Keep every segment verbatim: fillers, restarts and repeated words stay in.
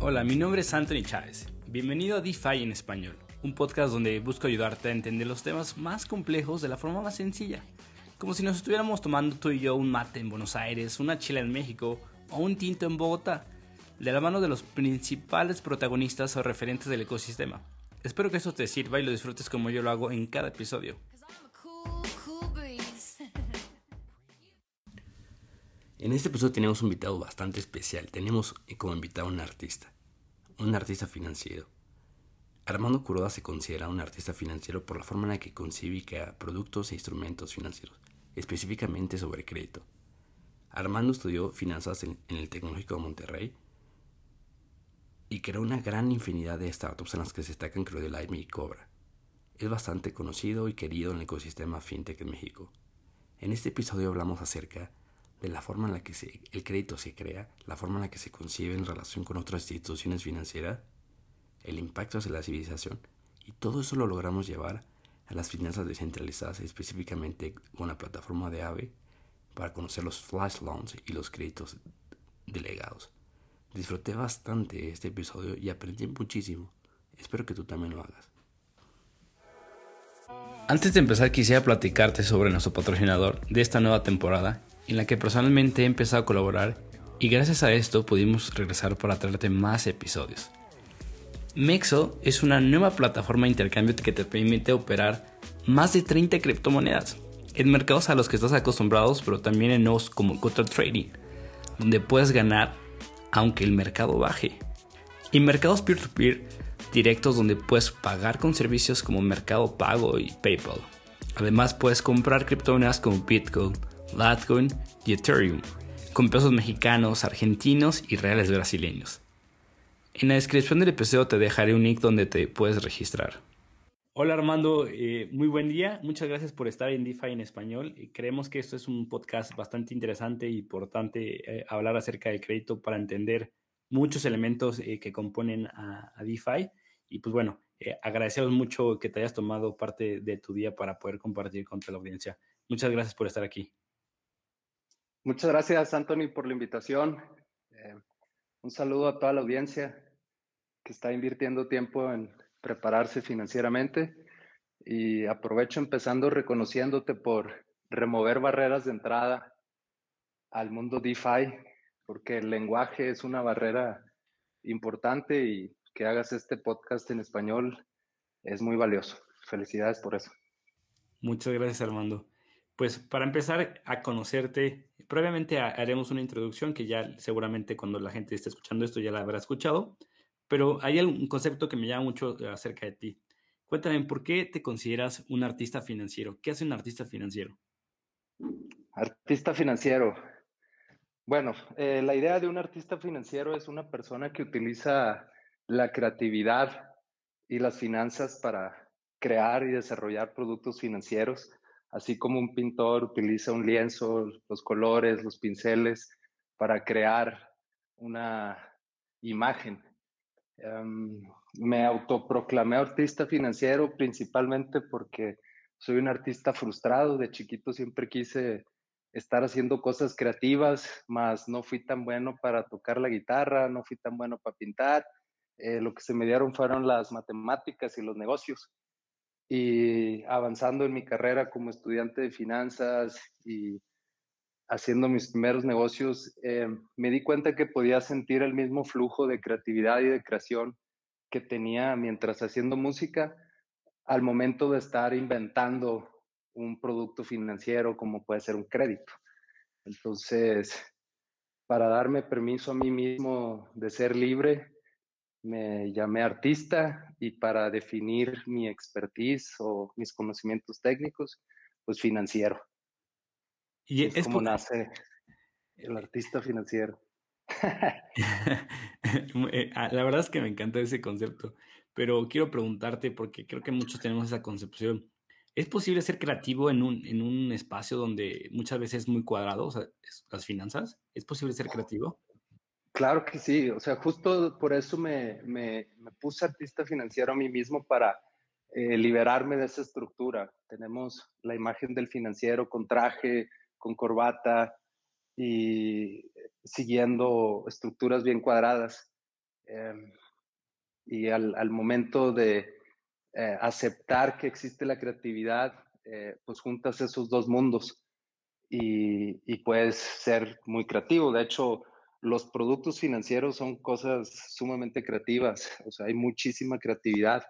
Hola, mi nombre es Anthony Chávez. Bienvenido a DeFi en Español, un podcast donde busco ayudarte a entender los temas más complejos de la forma más sencilla. Como si nos estuviéramos tomando tú y yo un mate en Buenos Aires, una chela en México o un tinto en Bogotá, de la mano de los principales protagonistas o referentes del ecosistema. Espero que esto te sirva y lo disfrutes como yo lo hago en cada episodio. En este episodio tenemos un invitado bastante especial. Tenemos como invitado a un artista, un artista financiero. Armando Curoda se considera un artista financiero por la forma en la que concibe y crea productos e instrumentos financieros, específicamente sobre crédito. Armando estudió finanzas en, en el Tecnológico de Monterrey y creó una gran infinidad de startups en las que se destacan Credilikeme y Cobra. Es bastante conocido y querido en el ecosistema fintech en México. En este episodio hablamos acerca de la forma en la que se, el crédito se crea, la forma en la que se concibe en relación con otras instituciones financieras, el impacto hacia la civilización, y todo eso lo logramos llevar a las finanzas descentralizadas, específicamente con la plataforma de Aave, para conocer los flash loans y los créditos delegados. Disfruté bastante este episodio y aprendí muchísimo. Espero que tú también lo hagas. Antes de empezar, quisiera platicarte sobre nuestro patrocinador de esta nueva temporada, en la que personalmente he empezado a colaborar, y gracias a esto pudimos regresar para traerte más episodios. Nexo es una nueva plataforma de intercambio que te permite operar más de treinta criptomonedas en mercados a los que estás acostumbrados, pero también en nuevos como contract trading, donde puedes ganar aunque el mercado baje, y mercados peer-to-peer directos donde puedes pagar con servicios como Mercado Pago y PayPal. Además, puedes comprar criptomonedas como Bitcoin, Latcoin y Ethereum con pesos mexicanos, argentinos y reales brasileños. En la descripción del episodio te dejaré un link donde te puedes registrar. Hola Armando, eh, muy buen día. Muchas gracias por estar en DeFi en Español. Creemos que esto es un podcast bastante interesante y importante eh, hablar acerca del crédito para entender muchos elementos eh, que componen a, a DeFi. Y pues bueno, eh, agradeceros mucho que te hayas tomado parte de tu día para poder compartir con toda la audiencia. Muchas gracias por estar aquí. Muchas gracias, Anthony, por la invitación. Eh, un saludo a toda la audiencia que está invirtiendo tiempo en prepararse financieramente, y aprovecho empezando reconociéndote por remover barreras de entrada al mundo DeFi, porque el lenguaje es una barrera importante y que hagas este podcast en español es muy valioso. Felicidades por eso. Muchas gracias, Armando. Pues para empezar a conocerte, previamente haremos una introducción que ya seguramente cuando la gente esté escuchando esto ya la habrá escuchado, pero hay un concepto que me llama mucho acerca de ti. Cuéntame, ¿por qué te consideras un artista financiero? ¿Qué hace un artista financiero? Artista financiero. Bueno, eh, la idea de un artista financiero es una persona que utiliza la creatividad y las finanzas para crear y desarrollar productos financieros, así como un pintor utiliza un lienzo, los colores, los pinceles, para crear una imagen. Um, me autoproclamé artista financiero principalmente porque soy un artista frustrado. De chiquito siempre quise estar haciendo cosas creativas, mas no fui tan bueno para tocar la guitarra, no fui tan bueno para pintar. Eh, lo que se me dieron fueron las matemáticas y los negocios. Y avanzando en mi carrera como estudiante de finanzas y haciendo mis primeros negocios, eh, me di cuenta que podía sentir el mismo flujo de creatividad y de creación que tenía mientras haciendo música al momento de estar inventando un producto financiero como puede ser un crédito. Entonces, para darme permiso a mí mismo de ser libre, me llamé artista, y para definir mi expertise o mis conocimientos técnicos, pues financiero. Y es, es como nace el artista financiero. La verdad es que me encanta ese concepto, pero quiero preguntarte, porque creo que muchos tenemos esa concepción, ¿es posible ser creativo en un, en un espacio donde muchas veces es muy cuadrado? O sea, las finanzas, ¿es posible ser creativo? Claro que sí, o sea, justo por eso me, me, me puse artista financiero a mí mismo, para eh, liberarme de esa estructura. Tenemos la imagen del financiero con traje, con corbata y siguiendo estructuras bien cuadradas. Eh, y al, al momento de eh, aceptar que existe la creatividad, eh, pues juntas esos dos mundos y, y puedes ser muy creativo. De hecho, los productos financieros son cosas sumamente creativas. O sea, hay muchísima creatividad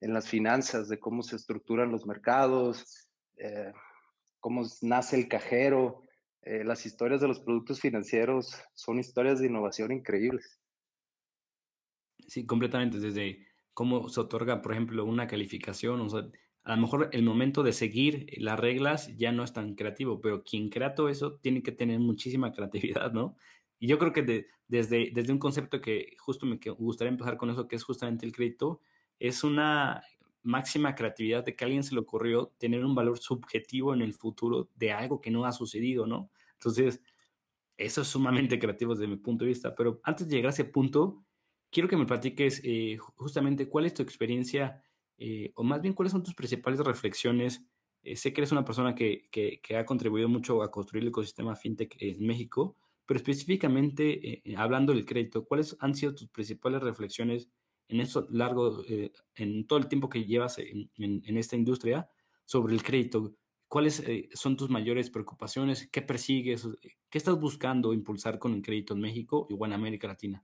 en las finanzas, de cómo se estructuran los mercados, eh, cómo nace el cajero. Eh, las historias de los productos financieros son historias de innovación increíbles. Sí, completamente. Desde cómo se otorga, por ejemplo, una calificación. O sea, a lo mejor el momento de seguir las reglas ya no es tan creativo, pero quien crea todo eso tiene que tener muchísima creatividad, ¿no? Y yo creo que de, desde, desde un concepto que justo me gustaría empezar con eso, que es justamente el crédito, es una máxima creatividad de que a alguien se le ocurrió tener un valor subjetivo en el futuro de algo que no ha sucedido, ¿no? Entonces, eso es sumamente creativo desde mi punto de vista. Pero antes de llegar a ese punto, quiero que me platiques eh, justamente cuál es tu experiencia, eh, o más bien cuáles son tus principales reflexiones. Eh, sé que eres una persona que, que, que ha contribuido mucho a construir el ecosistema fintech en México, pero específicamente, eh, hablando del crédito, ¿cuáles han sido tus principales reflexiones en esto largo, eh, en todo el tiempo que llevas en, en, en esta industria sobre el crédito? ¿Cuáles eh, son tus mayores preocupaciones? ¿Qué persigues? ¿Qué estás buscando impulsar con el crédito en México y en América Latina?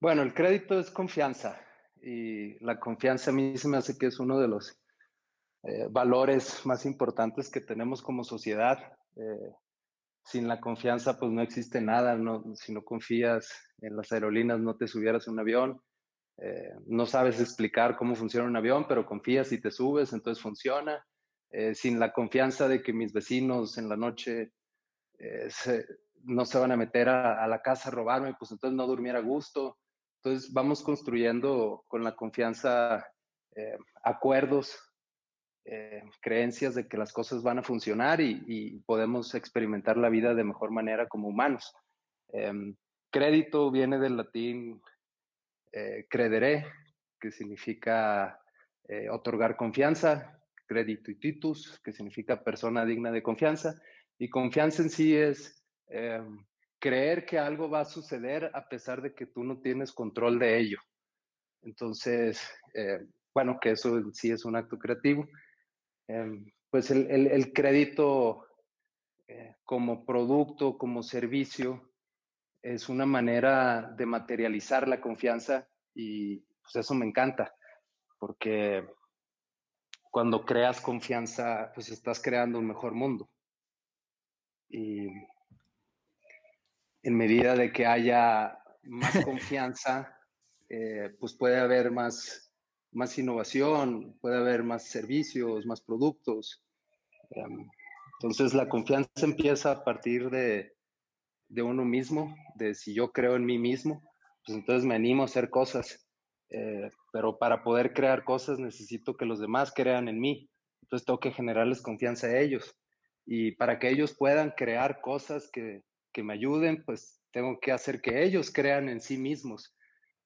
Bueno, el crédito es confianza, y la confianza a mí se me hace que es uno de los eh, valores más importantes que tenemos como sociedad. Eh, sin la confianza, pues no existe nada. No, si no confías en las aerolíneas, no te subieras a un avión. Eh, no sabes explicar cómo funciona un avión, pero confías y te subes, entonces funciona. Eh, sin la confianza de que mis vecinos en la noche eh, se, no se van a meter a, a la casa a robarme, pues entonces no durmiera a gusto. Entonces vamos construyendo con la confianza eh, acuerdos, Eh, creencias de que las cosas van a funcionar y, y podemos experimentar la vida de mejor manera como humanos. Eh, crédito viene del latín eh, credere, que significa eh, otorgar confianza, credititus, que significa persona digna de confianza, y confianza en sí es eh, creer que algo va a suceder a pesar de que tú no tienes control de ello. Entonces, eh, bueno, que eso en sí es un acto creativo. Eh, pues el, el, el crédito eh, como producto, como servicio, es una manera de materializar la confianza, y pues eso me encanta, porque cuando creas confianza, pues estás creando un mejor mundo. Y en medida de que haya más confianza, eh, pues puede haber más... más innovación, puede haber más servicios, más productos. Entonces, la confianza empieza a partir de, de uno mismo, de si yo creo en mí mismo, pues entonces me animo a hacer cosas. Eh, pero para poder crear cosas necesito que los demás crean en mí. Entonces, tengo que generarles confianza a ellos. Y para que ellos puedan crear cosas que, que me ayuden, pues tengo que hacer que ellos crean en sí mismos.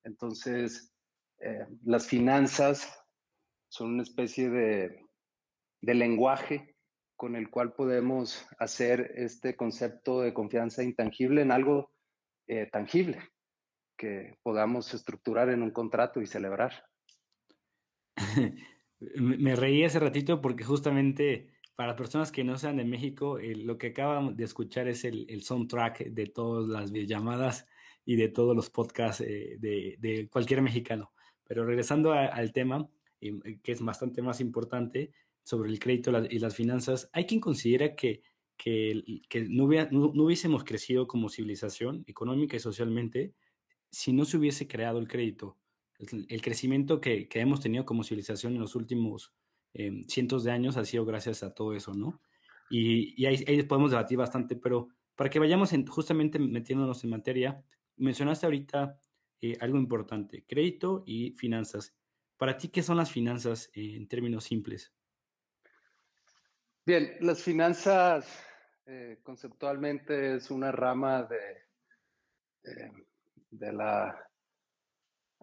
Entonces... Eh, las finanzas son una especie de, de lenguaje con el cual podemos hacer este concepto de confianza intangible en algo eh, tangible que podamos estructurar en un contrato y celebrar. me, me reí hace ratito porque justamente para personas que no sean de México, eh, lo que acaban de escuchar es el, el soundtrack de todas las videollamadas y de todos los podcasts eh, de, de cualquier mexicano. Pero regresando a, al tema, eh, que es bastante más importante, sobre el crédito la, y las finanzas, hay quien considera que, que, que no, hubiera, no, no hubiésemos crecido como civilización económica y socialmente si no se hubiese creado el crédito. El, el crecimiento que, que hemos tenido como civilización en los últimos eh, cientos de años ha sido gracias a todo eso, ¿no? Y, y ahí, ahí podemos debatir bastante, pero para que vayamos en, justamente metiéndonos en materia, mencionaste ahorita Eh, algo importante, crédito y finanzas. ¿Para ti qué son las finanzas eh, en términos simples? Bien, las finanzas eh, conceptualmente es una rama de, eh, de la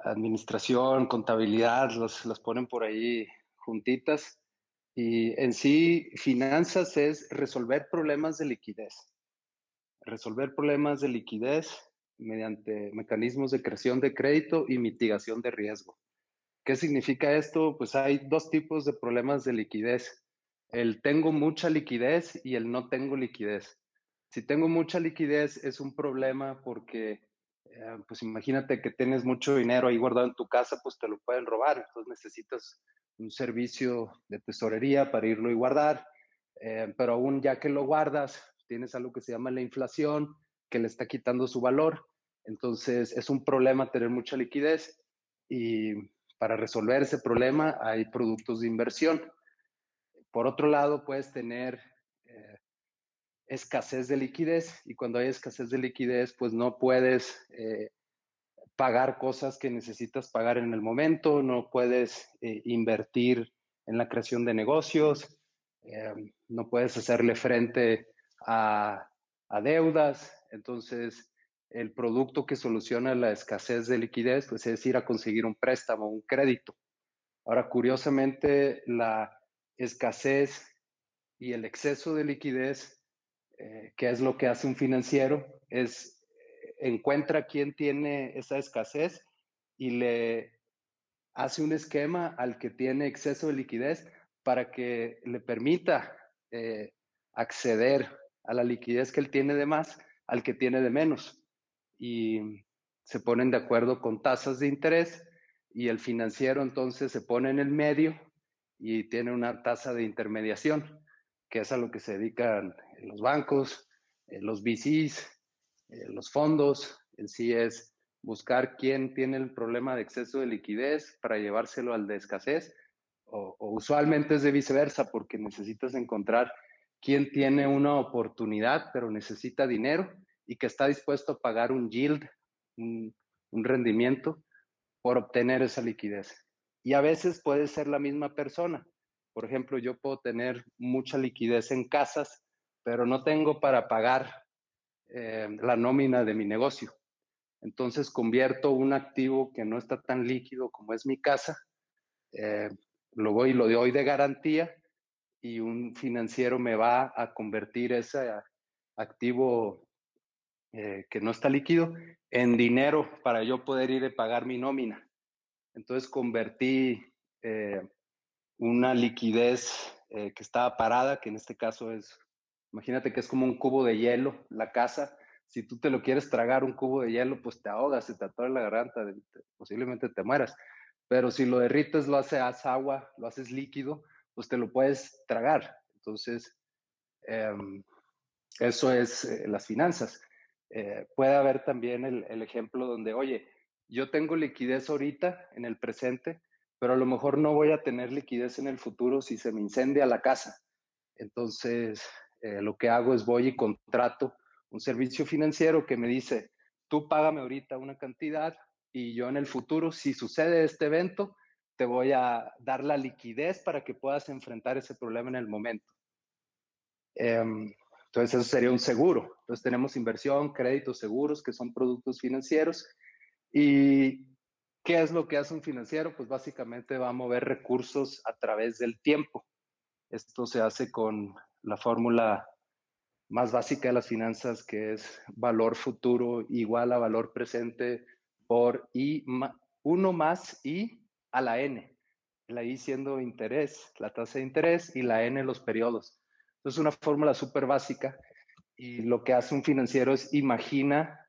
administración, contabilidad, las, las ponen por ahí juntitas. Y en sí, finanzas es resolver problemas de liquidez. Resolver problemas de liquidez mediante mecanismos de creación de crédito y mitigación de riesgo. ¿Qué significa esto? Pues hay dos tipos de problemas de liquidez. El tengo mucha liquidez y el no tengo liquidez. Si tengo mucha liquidez es un problema porque, eh, pues imagínate que tienes mucho dinero ahí guardado en tu casa, pues te lo pueden robar. Entonces necesitas un servicio de tesorería para irlo y guardar. Eh, pero aún ya que lo guardas, tienes algo que se llama la inflación, que le está quitando su valor. Entonces es un problema tener mucha liquidez y para resolver ese problema hay productos de inversión. Por otro lado, puedes tener eh, escasez de liquidez y cuando hay escasez de liquidez, pues no puedes eh, pagar cosas que necesitas pagar en el momento, no puedes eh, invertir en la creación de negocios, eh, no puedes hacerle frente a, a deudas. Entonces, el producto que soluciona la escasez de liquidez, pues es ir a conseguir un préstamo, un crédito. Ahora, curiosamente, la escasez y el exceso de liquidez, eh, que es lo que hace un financiero, es encuentra quién tiene esa escasez y le hace un esquema al que tiene exceso de liquidez para que le permita eh, acceder a la liquidez que él tiene de más al que tiene de menos. Y se ponen de acuerdo con tasas de interés y el financiero entonces se pone en el medio y tiene una tasa de intermediación, que es a lo que se dedican los bancos, los V Cs, los fondos. En sí es buscar quién tiene el problema de exceso de liquidez para llevárselo al de escasez, o, o usualmente es de viceversa, porque necesitas encontrar quién tiene una oportunidad pero necesita dinero y que está dispuesto a pagar un yield, un, un rendimiento, por obtener esa liquidez. Y a veces puede ser la misma persona. Por ejemplo, yo puedo tener mucha liquidez en casas, pero no tengo para pagar eh, la nómina de mi negocio. Entonces convierto un activo que no está tan líquido como es mi casa, eh, lo voy y lo doy de garantía y un financiero me va a convertir ese activo eh, que no está líquido en dinero para yo poder ir a pagar mi nómina. Entonces convertí eh, una liquidez eh, que estaba parada, que en este caso es, imagínate que es como un cubo de hielo, la casa. Si tú te lo quieres tragar un cubo de hielo, pues te ahogas, se te atora la garganta, te, posiblemente te mueras. Pero si lo derrites, lo haces agua, lo haces líquido, pues te lo puedes tragar. Entonces, eh, eso es eh, las finanzas. Eh, puede haber también el, el ejemplo donde, oye, yo tengo liquidez ahorita en el presente, pero a lo mejor no voy a tener liquidez en el futuro si se me incendia la casa. Entonces, eh, lo que hago es voy y contrato un servicio financiero que me dice, tú págame ahorita una cantidad y yo en el futuro, si sucede este evento, te voy a dar la liquidez para que puedas enfrentar ese problema en el momento. Eh, entonces, eso sería un seguro. Entonces, tenemos inversión, créditos, seguros, que son productos financieros. ¿Y qué es lo que hace un financiero? Pues básicamente va a mover recursos a través del tiempo. Esto se hace con la fórmula más básica de las finanzas, que es valor futuro igual a valor presente por I, uno más I a la N. La I siendo interés, la tasa de interés, y la N los periodos. Es una fórmula súper básica y lo que hace un financiero es imagina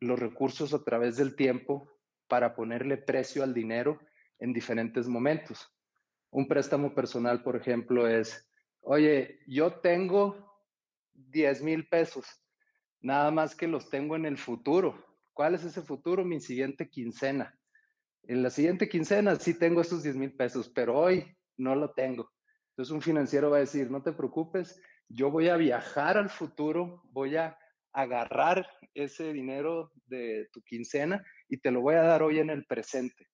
los recursos a través del tiempo para ponerle precio al dinero en diferentes momentos. Un préstamo personal, por ejemplo, es, oye, yo tengo diez mil pesos, nada más que los tengo en el futuro. ¿Cuál es ese futuro? Mi siguiente quincena. En la siguiente quincena sí tengo esos diez mil pesos, pero hoy no lo tengo. Entonces un financiero va a decir, no te preocupes, yo voy a viajar al futuro, voy a agarrar ese dinero de tu quincena y te lo voy a dar hoy en el presente.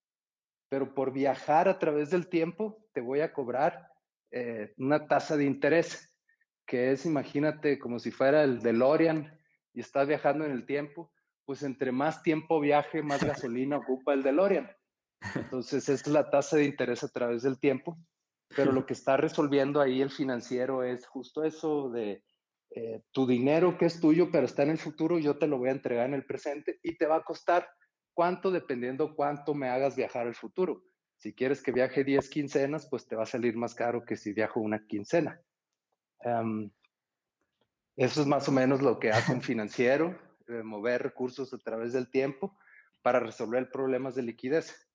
Pero por viajar a través del tiempo te voy a cobrar eh, una tasa de interés, que es, imagínate, como si fuera el DeLorean y estás viajando en el tiempo, pues entre más tiempo viaje, más gasolina ocupa el DeLorean. Entonces, es la tasa de interés a través del tiempo. Pero lo que está resolviendo ahí el financiero es justo eso de eh, tu dinero que es tuyo, pero está en el futuro, yo te lo voy a entregar en el presente y te va a costar cuánto dependiendo cuánto me hagas viajar al futuro. Si quieres que viaje diez quincenas, pues te va a salir más caro que si viajo una quincena. Um, eso es más o menos lo que hace un financiero, eh, mover recursos a través del tiempo para resolver problemas de liquidez.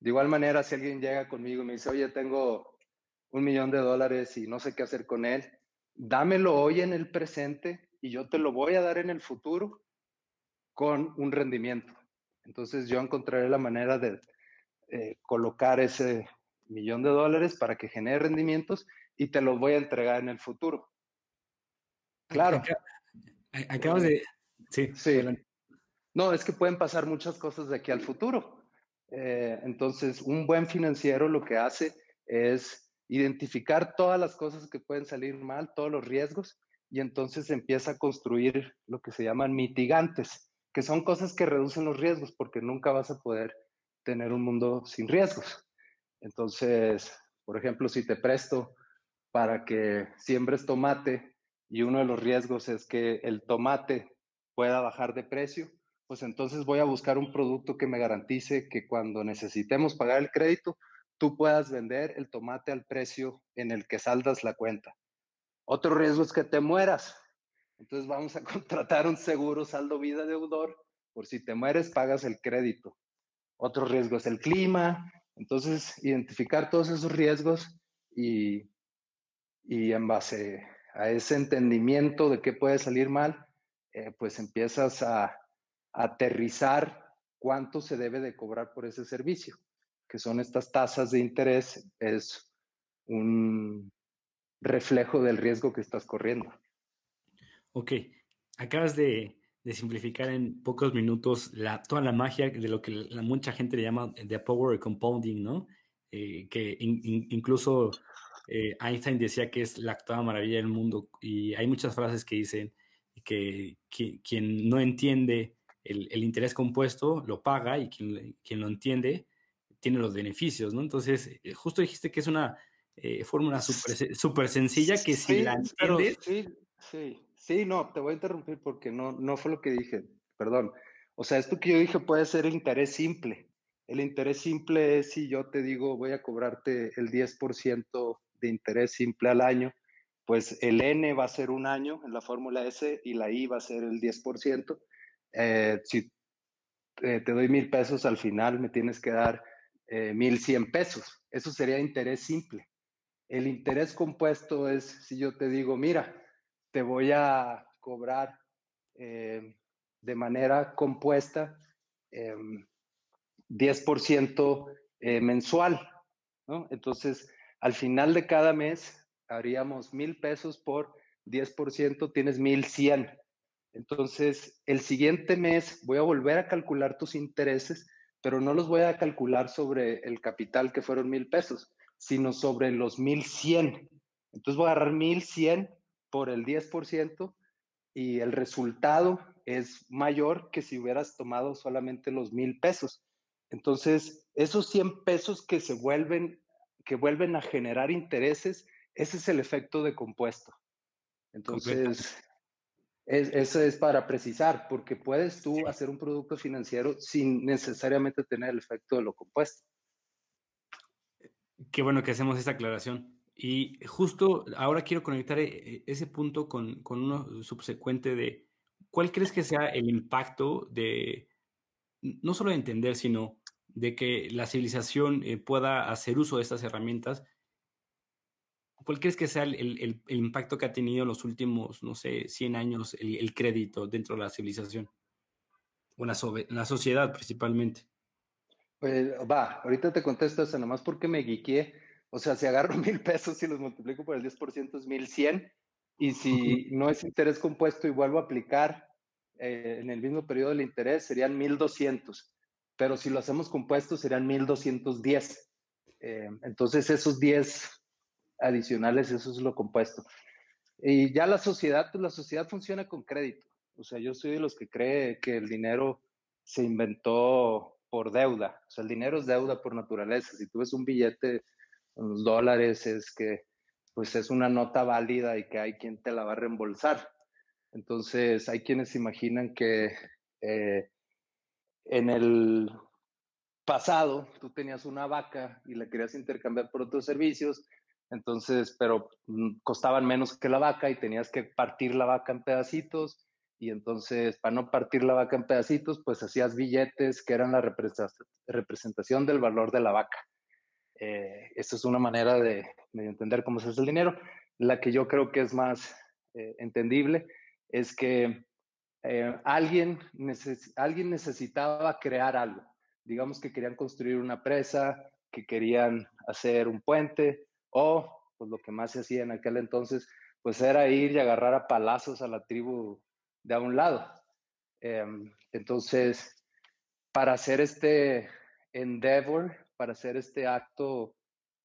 De igual manera, si alguien llega conmigo y me dice, oye, tengo un millón de dólares y no sé qué hacer con él, dámelo hoy en el presente y yo te lo voy a dar en el futuro con un rendimiento. Entonces yo encontraré la manera de eh, colocar ese millón de dólares para que genere rendimientos y te los voy a entregar en el futuro. Claro. Acab- Acabas de... Sí. Sí. No, es que pueden pasar muchas cosas de aquí al futuro. Eh, entonces, un buen financiero lo que hace es identificar todas las cosas que pueden salir mal, todos los riesgos, y entonces empieza a construir lo que se llaman mitigantes, que son cosas que reducen los riesgos, porque nunca vas a poder tener un mundo sin riesgos. Entonces, por ejemplo, si te presto para que siembres tomate y uno de los riesgos es que el tomate pueda bajar de precio, pues entonces voy a buscar un producto que me garantice que cuando necesitemos pagar el crédito, tú puedas vender el tomate al precio en el que saldas la cuenta. Otro riesgo es que te mueras. Entonces vamos a contratar un seguro saldo vida deudor. Por si te mueres, pagas el crédito. Otro riesgo es el clima. Entonces, identificar todos esos riesgos y, y en base a ese entendimiento de qué puede salir mal, eh, pues empiezas a aterrizar cuánto se debe de cobrar por ese servicio, que son estas tasas de interés, es un reflejo del riesgo que estás corriendo. Ok, acabas de, de simplificar en pocos minutos la, toda la magia de lo que la, mucha gente le llama the power of compounding, ¿no? Eh, que in, in, incluso eh, Einstein decía que es la octava maravilla del mundo, y hay muchas frases que dicen que, que quien no entiende El, el interés compuesto lo paga y quien, quien lo entiende tiene los beneficios, ¿no? Entonces, justo dijiste que es una eh, fórmula súper sencilla que si sí, la entiendes... Sí, sí, sí, no, te voy a interrumpir porque no, no fue lo que dije, perdón. O sea, esto que yo dije puede ser interés simple. El interés simple es si yo te digo voy a cobrarte el diez por ciento de interés simple al año, pues el N va a ser un año en la fórmula S y la I va a ser el diez por ciento. Eh, si eh, te doy mil pesos, al final me tienes que dar eh, mil cien pesos. Eso sería interés simple. El interés compuesto es si yo te digo, mira, te voy a cobrar eh, de manera compuesta eh, diez por ciento eh, mensual, ¿no? Entonces, al final de cada mes, haríamos mil pesos por diez por ciento, tienes mil cien. Entonces, el siguiente mes voy a volver a calcular tus intereses, pero no los voy a calcular sobre el capital que fueron mil pesos, sino sobre los mil cien. Entonces, voy a agarrar mil cien por el diez por ciento y el resultado es mayor que si hubieras tomado solamente los mil pesos. Entonces, esos cien pesos que se vuelven, que vuelven a generar intereses, ese es el efecto de compuesto. Entonces... Es, eso es para precisar, porque puedes tú sí. hacer un producto financiero sin necesariamente tener el efecto de lo compuesto. Qué bueno que hacemos esta aclaración. Y justo ahora quiero conectar ese punto con, con uno subsecuente de ¿cuál crees que sea el impacto de, no solo de entender, sino de que la civilización pueda hacer uso de estas herramientas? ¿Cuál crees que sea el, el, el impacto que ha tenido en los últimos, no sé, cien años el, el crédito dentro de la civilización? O la, sobe, la sociedad principalmente. Pues va, ahorita te contesto eso, nomás porque me guiqué. O sea, si agarro mil pesos y los multiplico por el diez por ciento es mil cien. Y si no es interés compuesto y vuelvo a aplicar eh, en el mismo periodo del interés serían mil doscientos. Pero si lo hacemos compuesto serían mil doscientos diez. Entonces esos diez... adicionales, eso es lo compuesto. Y ya la sociedad, pues la sociedad funciona con crédito. O sea, yo soy de los que cree que el dinero se inventó por deuda. O sea, el dinero es deuda por naturaleza. Si tú ves un billete en los dólares es que pues es una nota válida y que hay quien te la va a reembolsar. Entonces, hay quienes imaginan que eh, en el pasado tú tenías una vaca y la querías intercambiar por otros servicios, entonces, pero costaban menos que la vaca y tenías que partir la vaca en pedacitos, y entonces, para no partir la vaca en pedacitos, pues hacías billetes que eran la representación del valor de la vaca. Eh, esto es una manera de, de entender cómo se hace el dinero. La que yo creo que es más eh, entendible es que eh, alguien, neces- alguien necesitaba crear algo. Digamos que querían construir una presa, que querían hacer un puente, o pues, lo que más se hacía en aquel entonces, pues era ir y agarrar a palazos a la tribu de a un lado. Eh, entonces, para hacer este endeavor, para hacer este acto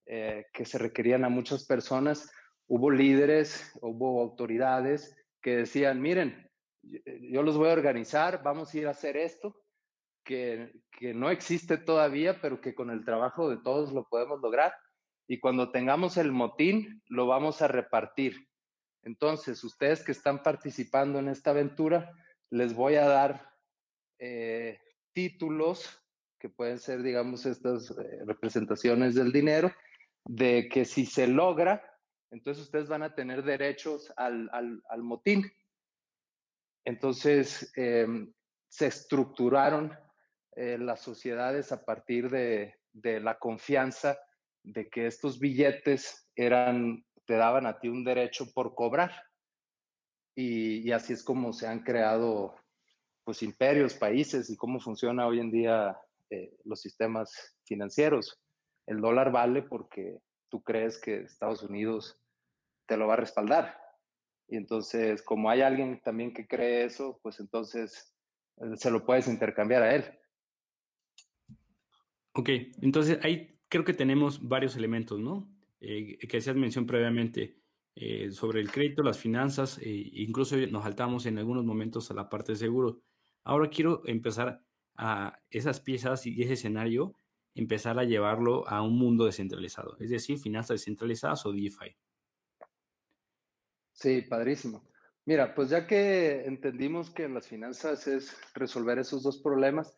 eh, que se requerían a muchas personas, hubo líderes, hubo autoridades que decían, miren, yo, yo los voy a organizar, vamos a ir a hacer esto, que, que no existe todavía, pero que con el trabajo de todos lo podemos lograr, y cuando tengamos el motín, lo vamos a repartir. Entonces, ustedes que están participando en esta aventura, les voy a dar eh, títulos que pueden ser, digamos, estas eh, representaciones del dinero, de que si se logra, entonces ustedes van a tener derechos al, al, al motín. Entonces, eh, se estructuraron eh, las sociedades a partir de, de la confianza de que estos billetes eran, te daban a ti un derecho por cobrar. Y, y así es como se han creado, pues, imperios, países, y cómo funciona hoy en día Eh, los sistemas financieros. El dólar vale porque tú crees que Estados Unidos te lo va a respaldar. Y entonces, como hay alguien también que cree eso, pues entonces eh, se lo puedes intercambiar a él. Ok, entonces ahí creo que tenemos varios elementos, ¿no? Eh, que hacías mención previamente eh, sobre el crédito, las finanzas, e incluso nos saltamos en algunos momentos a la parte de seguro. Ahora quiero empezar a esas piezas y ese escenario, empezar a llevarlo a un mundo descentralizado, es decir, finanzas descentralizadas o DeFi. Sí, padrísimo. Mira, pues ya que entendimos que las finanzas es resolver esos dos problemas,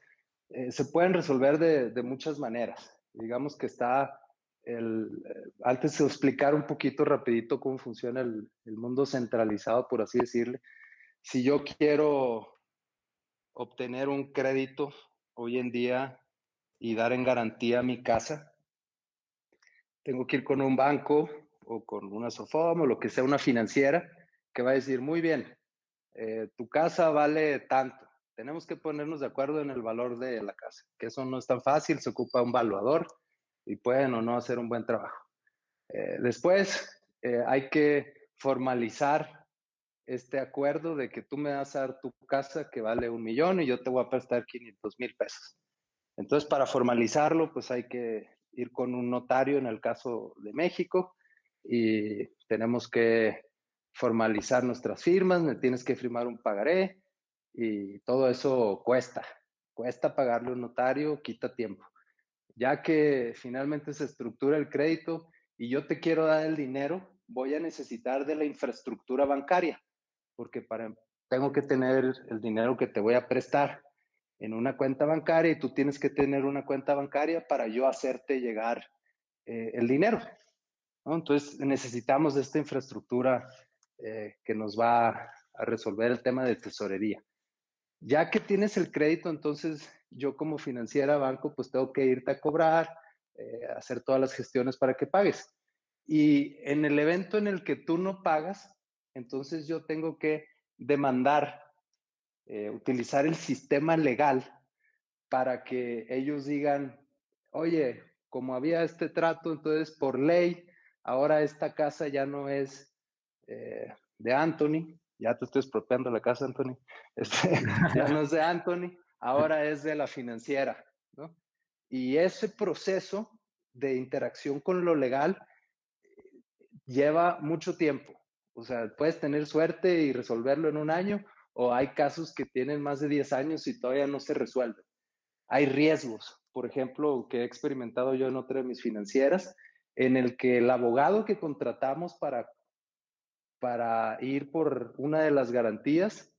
eh, se pueden resolver de, de muchas maneras. Digamos que está, el, eh, antes de explicar un poquito rapidito cómo funciona el, el mundo centralizado, por así decirle, si yo quiero obtener un crédito hoy en día y dar en garantía mi casa, tengo que ir con un banco o con una Sofom o lo que sea, una financiera, que va a decir, muy bien, eh, tu casa vale tanto, tenemos que ponernos de acuerdo en el valor de la casa, que eso no es tan fácil, se ocupa un valuador y pueden o no hacer un buen trabajo. Eh, después eh, hay que formalizar este acuerdo de que tú me vas a dar tu casa que vale un millón y yo te voy a prestar quinientos mil pesos. Entonces, para formalizarlo, pues hay que ir con un notario en el caso de México y tenemos que formalizar nuestras firmas, me tienes que firmar un pagaré y todo eso cuesta. Cuesta pagarle a un notario, quita tiempo. Ya que finalmente se estructura el crédito y yo te quiero dar el dinero, voy a necesitar de la infraestructura bancaria, porque para, tengo que tener el dinero que te voy a prestar en una cuenta bancaria y tú tienes que tener una cuenta bancaria para yo hacerte llegar eh, el dinero, ¿no? Entonces necesitamos de esta infraestructura eh, que nos va a resolver el tema de tesorería. Ya que tienes el crédito, entonces yo como financiera, banco, pues tengo que irte a cobrar, eh, hacer todas las gestiones para que pagues. Y en el evento en el que tú no pagas, entonces yo tengo que demandar, eh, utilizar el sistema legal para que ellos digan, oye, como había este trato, entonces por ley, ahora esta casa ya no es eh, de Anthony, ya te estoy expropiando la casa, Anthony, este, ya no es de Anthony, ahora es de la financiera, ¿no? Y ese proceso de interacción con lo legal lleva mucho tiempo. O sea, puedes tener suerte y resolverlo en un año, o hay casos que tienen más de diez años y todavía no se resuelven. Hay riesgos, por ejemplo, que he experimentado yo en otra de mis financieras, en el que el abogado que contratamos para, para ir por una de las garantías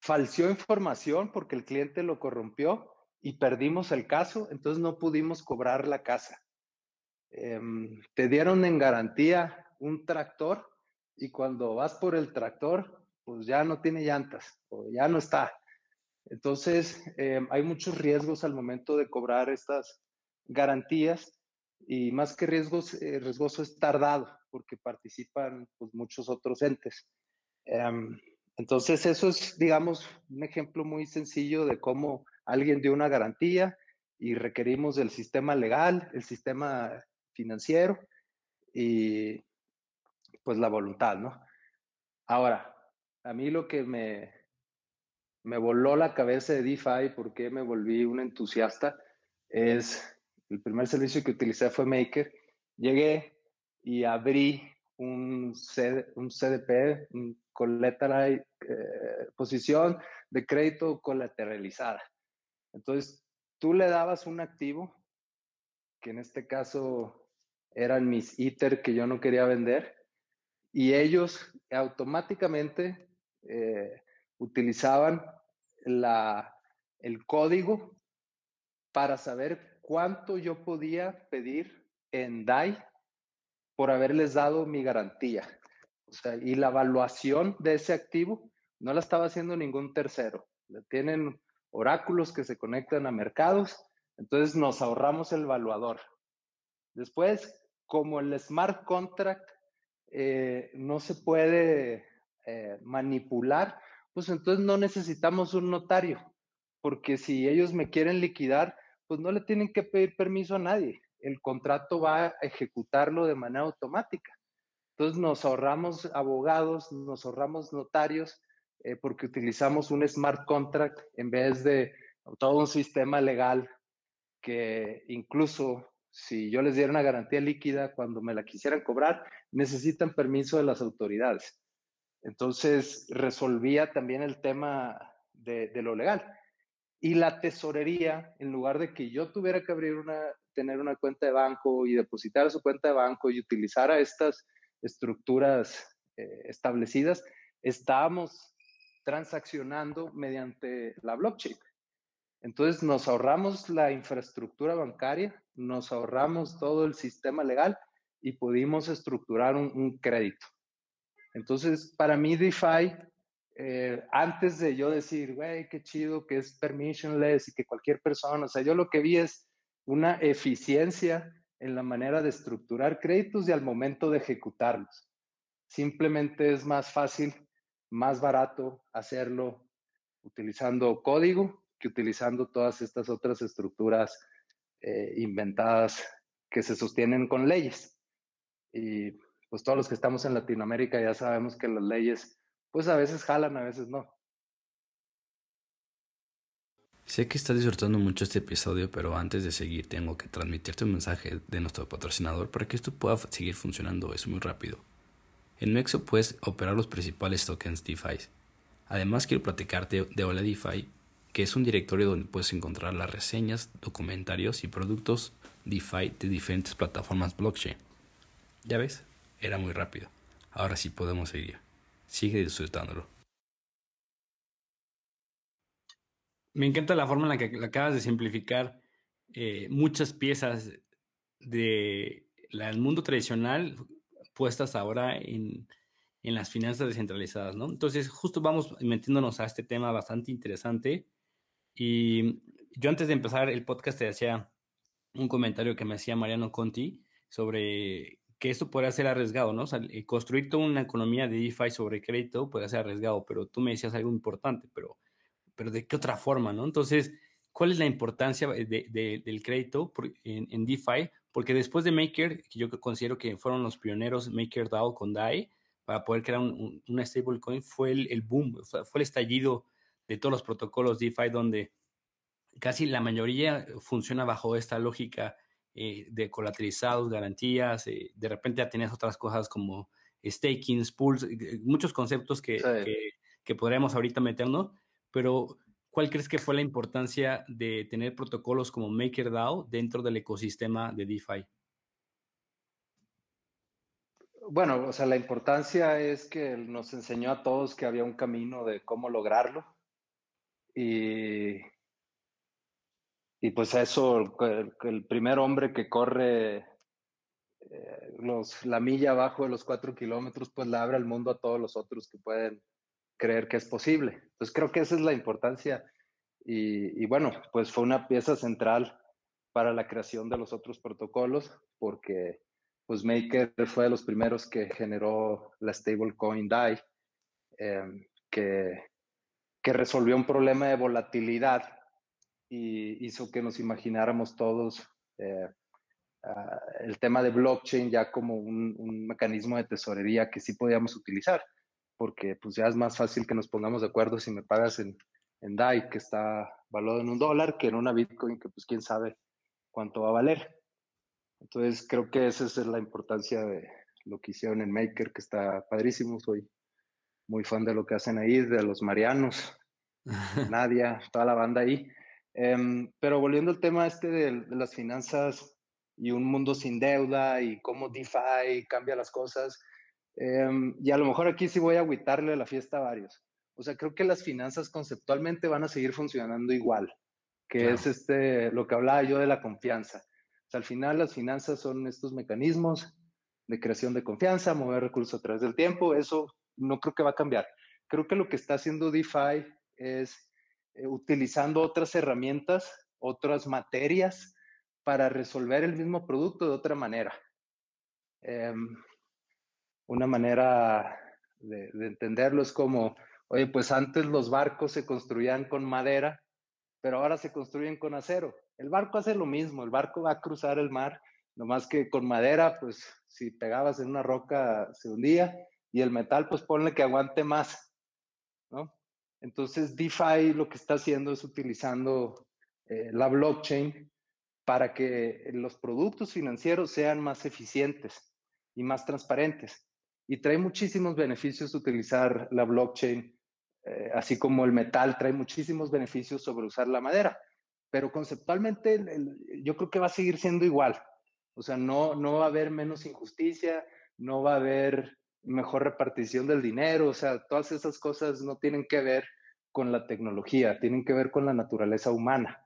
falseó información porque el cliente lo corrompió y perdimos el caso, entonces no pudimos cobrar la casa. Eh, te dieron en garantía un tractor y cuando vas por el tractor, pues ya no tiene llantas o ya no está. Entonces, eh, hay muchos riesgos al momento de cobrar estas garantías y más que riesgos, eh, riesgoso es tardado porque participan pues, muchos otros entes. Um, entonces, eso es, digamos, un ejemplo muy sencillo de cómo alguien dio una garantía y requerimos del sistema legal, el sistema financiero y pues la voluntad, ¿no? Ahora, a mí lo que me... me voló la cabeza de DeFi porque me volví un entusiasta. Es el primer servicio que utilicé fue Maker. Llegué y abrí un, C, un C D P, un collateral, eh, posición de crédito colateralizada. Entonces, tú le dabas un activo, que en este caso eran mis Ether que yo no quería vender, y ellos automáticamente... Eh, utilizaban la, el código para saber cuánto yo podía pedir en D A I por haberles dado mi garantía. O sea, y la evaluación de ese activo no la estaba haciendo ningún tercero. Tienen oráculos que se conectan a mercados, entonces nos ahorramos el evaluador. Después, como el smart contract eh, no se puede eh, manipular, pues entonces no necesitamos un notario, porque si ellos me quieren liquidar, pues no le tienen que pedir permiso a nadie. El contrato va a ejecutarlo de manera automática. Entonces nos ahorramos abogados, nos ahorramos notarios, eh, porque utilizamos un smart contract en vez de todo un sistema legal que incluso si yo les diera una garantía líquida, cuando me la quisieran cobrar, necesitan permiso de las autoridades. Entonces, resolvía también el tema de, de lo legal. Y la tesorería, en lugar de que yo tuviera que abrir una, tener una cuenta de banco y depositar su cuenta de banco y utilizar a estas estructuras eh, establecidas, estábamos transaccionando mediante la blockchain. Entonces, nos ahorramos la infraestructura bancaria, nos ahorramos todo el sistema legal y pudimos estructurar un, un crédito. Entonces, para mí DeFi, eh, antes de yo decir, güey, qué chido que es permissionless y que cualquier persona, o sea, yo lo que vi es una eficiencia en la manera de estructurar créditos y al momento de ejecutarlos. Simplemente es más fácil, más barato hacerlo utilizando código que utilizando todas estas otras estructuras eh, inventadas que se sostienen con leyes. Y pues todos los que estamos en Latinoamérica ya sabemos que las leyes, pues a veces jalan, a veces no. Sé que estás disfrutando mucho este episodio, pero antes de seguir tengo que transmitirte un mensaje de nuestro patrocinador para que esto pueda seguir funcionando, es muy rápido. En Nexo puedes operar los principales tokens DeFi. Además quiero platicarte de Hola DeFi, que es un directorio donde puedes encontrar las reseñas, documentarios y productos DeFi de diferentes plataformas blockchain. ¿Ya ves? Era muy rápido. Ahora sí podemos seguir. Sigue disfrutándolo. Me encanta la forma en la que acabas de simplificar eh, muchas piezas del mundo tradicional puestas ahora en, en las finanzas descentralizadas, ¿no? Entonces, justo vamos metiéndonos a este tema bastante interesante. Y yo antes de empezar el podcast te hacía un comentario que me hacía Mariano Conti sobre... que esto podría ser arriesgado, ¿no? O sea, construir toda una economía de DeFi sobre crédito podría ser arriesgado, pero tú me decías algo importante, pero, pero ¿de qué otra forma, no? Entonces, ¿cuál es la importancia de, de, del crédito por, en, en DeFi? Porque después de Maker, que yo considero que fueron los pioneros MakerDAO con D A I, para poder crear un, un, una stablecoin, fue el, el boom, fue el estallido de todos los protocolos DeFi, donde casi la mayoría funciona bajo esta lógica Eh, de colateralizados, garantías, eh, de repente ya tenías otras cosas como stakings, pools, eh, muchos conceptos que, sí. que, que podríamos ahorita meternos, pero ¿cuál crees que fue la importancia de tener protocolos como MakerDAO dentro del ecosistema de DeFi? bueno, o sea, la importancia es que nos enseñó a todos que había un camino de cómo lograrlo y, y pues eso, el, el primer hombre que corre eh, los, la milla abajo de los cuatro kilómetros, pues le abre el mundo a todos los otros que pueden creer que es posible. Entonces creo que esa es la importancia y, y bueno, pues fue una pieza central para la creación de los otros protocolos porque pues Maker fue de los primeros que generó la stablecoin D A I, eh, que, que resolvió un problema de volatilidad y hizo que nos imagináramos todos eh, uh, el tema de blockchain ya como un, un mecanismo de tesorería que sí podíamos utilizar, porque pues ya es más fácil que nos pongamos de acuerdo si me pagas en, en D A I, que está valuado en un dólar, que en una Bitcoin, que pues quién sabe cuánto va a valer. Entonces, creo que esa es la importancia de lo que hicieron en Maker, que está padrísimo. Soy muy fan de lo que hacen ahí, de los Marianos, Nadia, toda la banda ahí. Um, pero volviendo al tema este de, de las finanzas y un mundo sin deuda y cómo DeFi cambia las cosas. Um, y a lo mejor aquí sí voy a agüitarle la fiesta a varios. O sea, creo que las finanzas conceptualmente van a seguir funcionando igual, que no. es este, lo que hablaba yo de la confianza. O sea, al final las finanzas son estos mecanismos de creación de confianza, mover recursos a través del tiempo. Eso no creo que va a cambiar. Creo que lo que está haciendo DeFi es eh, utilizando otras herramientas, otras materias para resolver el mismo producto de otra manera. Eh, una manera de, de entenderlo es como, oye, pues antes los barcos se construían con madera, pero ahora se construyen con acero. El barco hace lo mismo, el barco va a cruzar el mar, nomás que con madera, pues si pegabas en una roca se hundía, y el metal, pues ponle que aguante más, ¿no? Entonces DeFi lo que está haciendo es utilizando eh, la blockchain para que los productos financieros sean más eficientes y más transparentes. Y trae muchísimos beneficios utilizar la blockchain, eh, así como el metal trae muchísimos beneficios sobre usar la madera. Pero conceptualmente el, el, yo creo que va a seguir siendo igual. O sea, no, no va a haber menos injusticia, no va a haber mejor repartición del dinero. O sea, todas esas cosas no tienen que ver con la tecnología, tienen que ver con la naturaleza humana.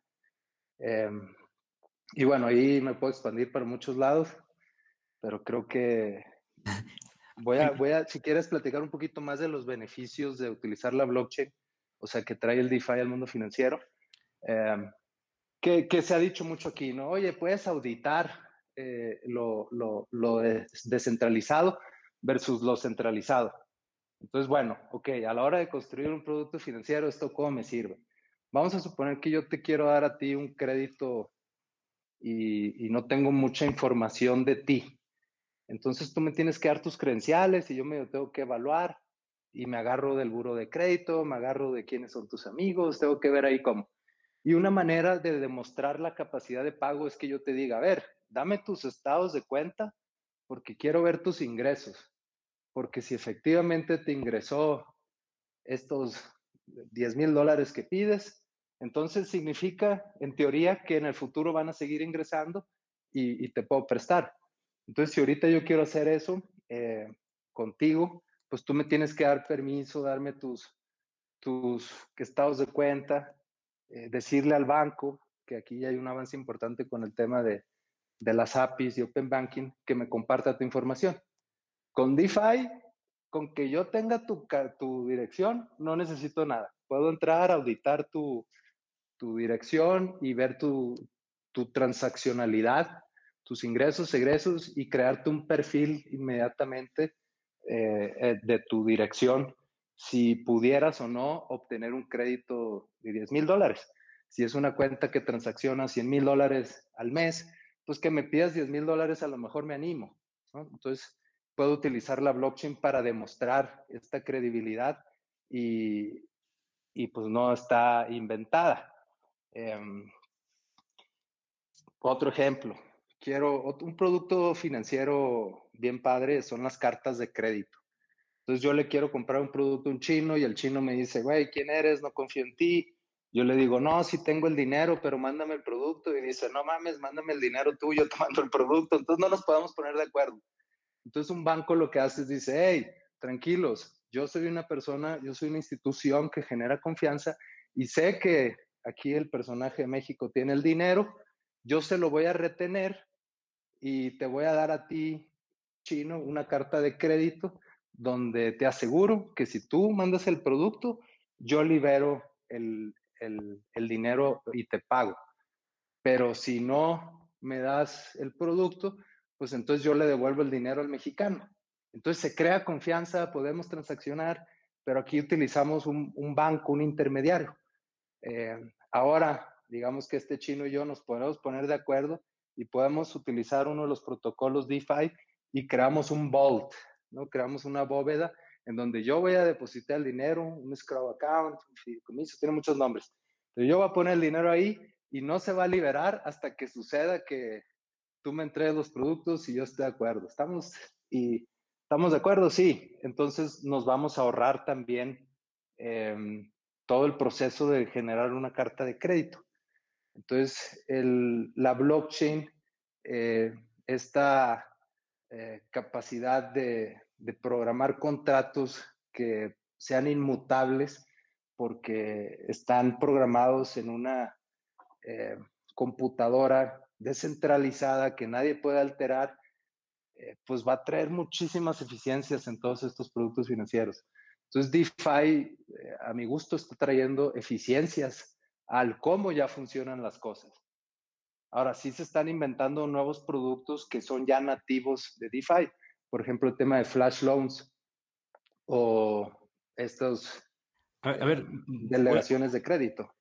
Eh, y bueno, ahí me puedo expandir para muchos lados, pero creo que voy a, voy a, si quieres platicar un poquito más de los beneficios de utilizar la blockchain, o sea, que trae el DeFi al mundo financiero. Eh, Que, que se ha dicho mucho aquí, ¿no? Oye, puedes auditar eh, lo, lo, lo descentralizado versus lo centralizado. Entonces, bueno, ok, a la hora de construir un producto financiero, ¿esto cómo me sirve? Vamos a suponer que yo te quiero dar a ti un crédito y, y no tengo mucha información de ti. Entonces, tú me tienes que dar tus credenciales y yo me tengo que evaluar y me agarro del buró de crédito, me agarro de quiénes son tus amigos, tengo que ver ahí cómo. Y una manera de demostrar la capacidad de pago es que yo te diga, a ver, dame tus estados de cuenta porque quiero ver tus ingresos. Porque si efectivamente te ingresó estos diez mil dólares que pides, entonces significa, en teoría, que en el futuro van a seguir ingresando y, y te puedo prestar. Entonces, si ahorita yo quiero hacer eso eh, contigo, pues tú me tienes que dar permiso, darme tus, tus estados de cuenta, Eh, decirle al banco, que aquí hay un avance importante con el tema de, de las A P Is y Open Banking, que me comparta tu información. Con DeFi, con que yo tenga tu, tu dirección, no necesito nada. Puedo entrar, auditar tu, tu dirección y ver tu, tu transaccionalidad, tus ingresos, egresos, y crearte un perfil inmediatamente eh, eh, de tu dirección, si pudieras o no obtener un crédito de diez mil dólares. Si es una cuenta que transacciona cien mil dólares al mes, pues que me pidas diez mil dólares a lo mejor me animo, ¿no? Entonces puedo utilizar la blockchain para demostrar esta credibilidad y, y pues no está inventada. Eh, otro ejemplo, quiero un producto financiero bien padre, son las cartas de crédito. Entonces yo le quiero comprar un producto a un chino y el chino me dice, güey, ¿quién eres? No confío en ti. Yo le digo, no, sí tengo el dinero, pero mándame el producto. Y dice, no mames, mándame el dinero tú, yo te mando el producto. Entonces no nos podemos poner de acuerdo. Entonces un banco lo que hace es dice, hey, tranquilos, yo soy una persona, yo soy una institución que genera confianza y sé que aquí el personaje de México tiene el dinero, yo se lo voy a retener y te voy a dar a ti, chino, una carta de crédito donde te aseguro que si tú mandas el producto, yo libero el, el, el dinero y te pago. Pero si no me das el producto, pues entonces yo le devuelvo el dinero al mexicano. Entonces se crea confianza, podemos transaccionar, pero aquí utilizamos un, un banco, un intermediario. Eh, ahora, digamos que este chino y yo nos podemos poner de acuerdo y podemos utilizar uno de los protocolos DeFi y creamos un vault, ¿no? Creamos una bóveda en donde yo voy a depositar el dinero, un escrow account, un fideicomiso, tiene muchos nombres. Pero yo voy a poner el dinero ahí y no se va a liberar hasta que suceda que tú me entregues los productos y yo esté de acuerdo. ¿Estamos, y, ¿estamos de acuerdo? Sí. Entonces nos vamos a ahorrar también eh, todo el proceso de generar una carta de crédito. Entonces el, la blockchain, eh, esta eh, capacidad de, de programar contratos que sean inmutables porque están programados en una eh, computadora descentralizada que nadie puede alterar, eh, pues va a traer muchísimas eficiencias en todos estos productos financieros. Entonces DeFi, eh, a mi gusto, está trayendo eficiencias al cómo ya funcionan las cosas. Ahora sí se están inventando nuevos productos que son ya nativos de DeFi. Por ejemplo, el tema de flash loans o estas a ver, a ver, delegaciones voy, de crédito.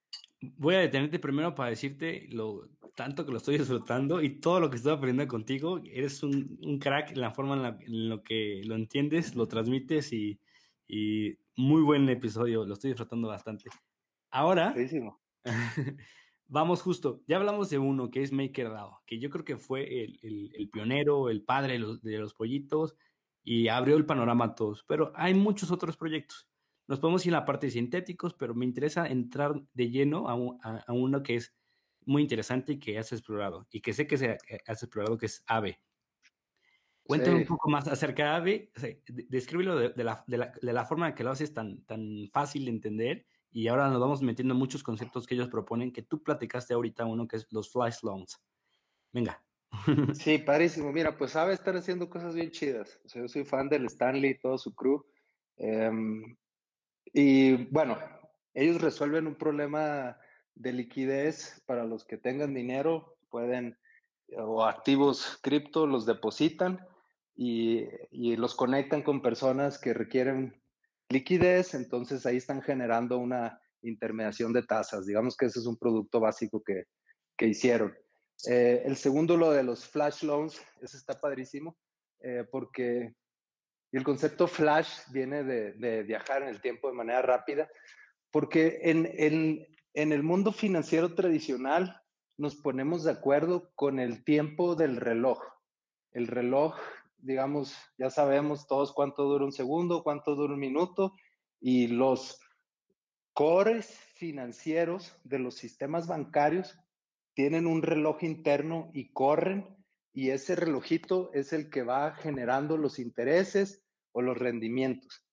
Voy a detenerte primero para decirte lo tanto que lo estoy disfrutando y todo lo que estoy aprendiendo contigo. Eres un, un crack en la forma en la en lo que lo entiendes, lo transmites y, y muy buen episodio. Lo estoy disfrutando bastante. Ahora, vamos justo, ya hablamos de uno que es MakerDAO, que yo creo que fue el, el, el pionero, el padre de los, de los pollitos y abrió el panorama a todos, pero hay muchos otros proyectos. Nos podemos ir a la parte de sintéticos, pero me interesa entrar de lleno a, un, a, a uno que es muy interesante y que has explorado, y que sé que se, has explorado, que es Aave. Cuéntame sí. un poco más acerca de Aave, o sea, descríbelo de, de, la, de, la, de la forma que lo haces tan, tan fácil de entender. Y ahora nos vamos metiendo en muchos conceptos que ellos proponen, que tú platicaste ahorita uno que es los flash loans. Venga. Sí, padrísimo. Mira, pues Aave estar haciendo cosas bien chidas. O sea, yo soy fan del Stanley y todo su crew. Um, y bueno, ellos resuelven un problema de liquidez para los que tengan dinero, pueden, o activos cripto, los depositan y, y los conectan con personas que requieren liquidez, entonces ahí están generando una intermediación de tasas. Digamos que ese es un producto básico que, que hicieron. Eh, el segundo, lo de los flash loans, ese está padrísimo, eh, porque el concepto flash viene de, de viajar en el tiempo de manera rápida, porque en, en, en el mundo financiero tradicional nos ponemos de acuerdo con el tiempo del reloj. El reloj, digamos, ya sabemos todos cuánto dura un segundo, cuánto dura un minuto, y los cores financieros de los sistemas bancarios tienen un reloj interno y corren, y ese relojito es el que va generando los intereses o los rendimientos.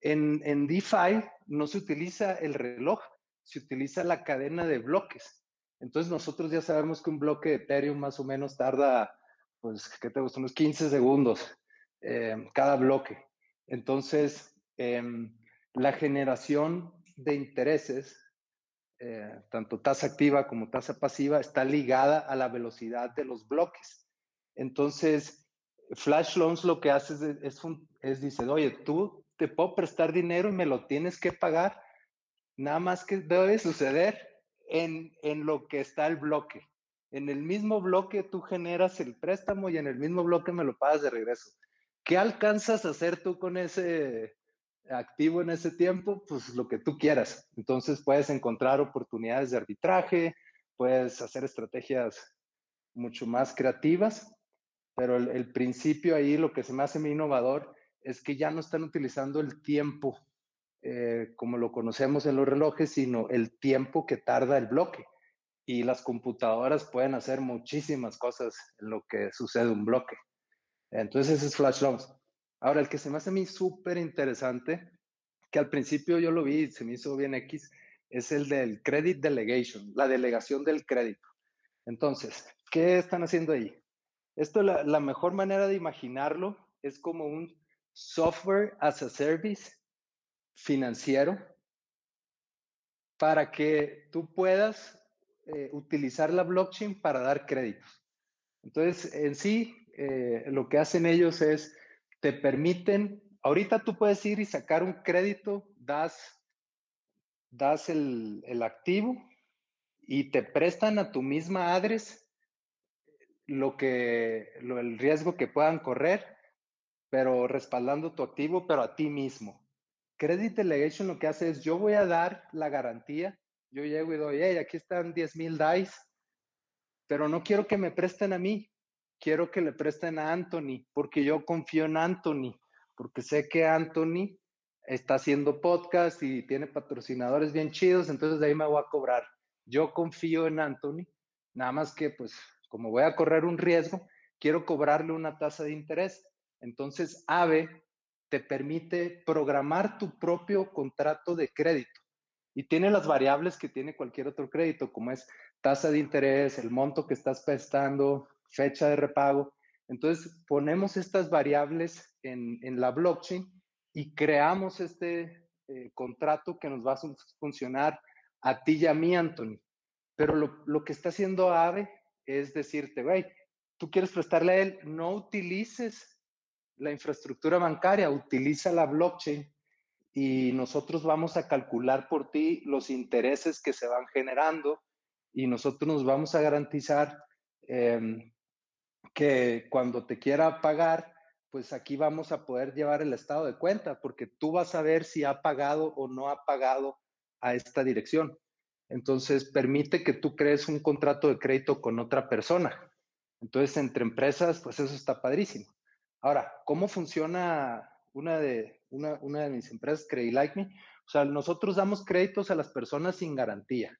En, en DeFi no se utiliza el reloj, se utiliza la cadena de bloques. Entonces nosotros ya sabemos que un bloque de Ethereum más o menos tarda, pues, ¿qué te gusta? Unos quince segundos eh, cada bloque. Entonces, eh, la generación de intereses, eh, tanto tasa activa como tasa pasiva, está ligada a la velocidad de los bloques. Entonces, Flash Loans lo que hace es, es, un, es dice, oye, tú te puedo prestar dinero y me lo tienes que pagar, nada más que debe suceder en, en lo que está el bloque. En el mismo bloque tú generas el préstamo y en el mismo bloque me lo pagas de regreso. ¿Qué alcanzas a hacer tú con ese activo en ese tiempo? Pues lo que tú quieras. Entonces puedes encontrar oportunidades de arbitraje, puedes hacer estrategias mucho más creativas, pero el, el principio ahí, lo que se me hace muy innovador, es que ya no están utilizando el tiempo eh, como lo conocemos en los relojes, sino el tiempo que tarda el bloque. Y las computadoras pueden hacer muchísimas cosas en lo que sucede un bloque. Entonces, es flash loans. Ahora, el que se me hace a mí súper interesante, que al principio yo lo vi y se me hizo bien X, es el del credit delegation, la delegación del crédito. Entonces, ¿qué están haciendo ahí? Esto, la, la mejor manera de imaginarlo es como un software as a service financiero para que tú puedas eh, utilizar la blockchain para dar créditos. Entonces, en sí, eh, lo que hacen ellos es, te permiten, ahorita tú puedes ir y sacar un crédito, das, das el, el activo y te prestan a tu misma address lo que, lo, el riesgo que puedan correr, pero respaldando tu activo, pero a ti mismo. Credit Delegation lo que hace es, yo voy a dar la garantía, yo llego y doy, hey, aquí están diez mil D A Is, pero no quiero que me presten a mí, quiero que le presten a Anthony, porque yo confío en Anthony, porque sé que Anthony está haciendo podcast y tiene patrocinadores bien chidos, entonces de ahí me voy a cobrar. Yo confío en Anthony, nada más que, pues, como voy a correr un riesgo, quiero cobrarle una tasa de interés. Entonces, Aave te permite programar tu propio contrato de crédito y tiene las variables que tiene cualquier otro crédito, como es tasa de interés, el monto que estás prestando, fecha de repago. Entonces, ponemos estas variables en, en la blockchain y creamos este eh, contrato que nos va a funcionar a ti y a mí, Anthony. Pero lo, lo que está haciendo Aave es decirte, güey, tú quieres prestarle a él, no utilices la infraestructura bancaria, utiliza la blockchain y nosotros vamos a calcular por ti los intereses que se van generando y nosotros nos vamos a garantizar eh, que cuando te quiera pagar, pues aquí vamos a poder llevar el estado de cuenta porque tú vas a ver si ha pagado o no ha pagado a esta dirección. Entonces, permite que tú crees un contrato de crédito con otra persona. Entonces, entre empresas, pues eso está padrísimo. Ahora, ¿cómo funciona una de, una, una de mis empresas, Credilikeme? O sea, nosotros damos créditos a las personas sin garantía.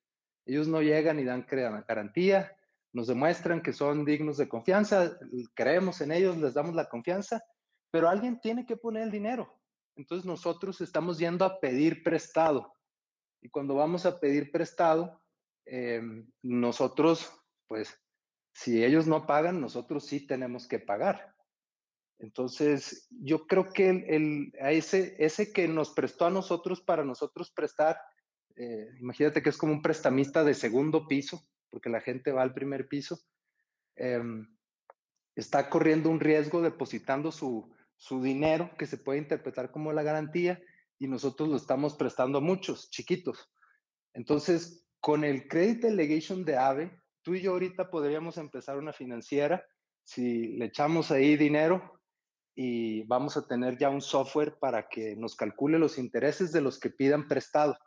Ellos no llegan y dan garantía, nos demuestran que son dignos de confianza, creemos en ellos, les damos la confianza, pero alguien tiene que poner el dinero. Entonces, nosotros estamos yendo a pedir prestado. Y cuando vamos a pedir prestado, eh, nosotros, pues, si ellos no pagan, nosotros sí tenemos que pagar. Entonces, yo creo que el, el, a ese, ese que nos prestó a nosotros para nosotros prestar, eh, imagínate que es como un prestamista de segundo piso, porque la gente va al primer piso, eh, está corriendo un riesgo depositando su, su dinero, que se puede interpretar como la garantía, y nosotros lo estamos prestando a muchos, chiquitos. Entonces, con el Credit Delegation de Aave, tú y yo ahorita podríamos empezar una financiera, si le echamos ahí dinero, y vamos a tener ya un software para que nos calcule los intereses de los que pidan prestado.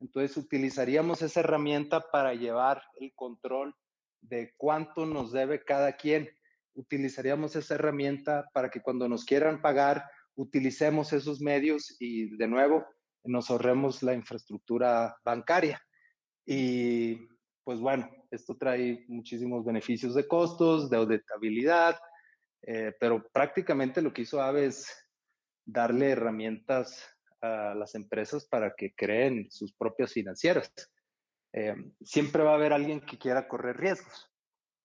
Entonces, utilizaríamos esa herramienta para llevar el control de cuánto nos debe cada quien. Utilizaríamos esa herramienta para que cuando nos quieran pagar, utilicemos esos medios y, de nuevo, nos ahorremos la infraestructura bancaria. Y, pues, bueno, esto trae muchísimos beneficios de costos, de auditabilidad, Eh, pero prácticamente lo que hizo Aave es darle herramientas a las empresas para que creen sus propias financieras. Eh, siempre va a haber alguien que quiera correr riesgos.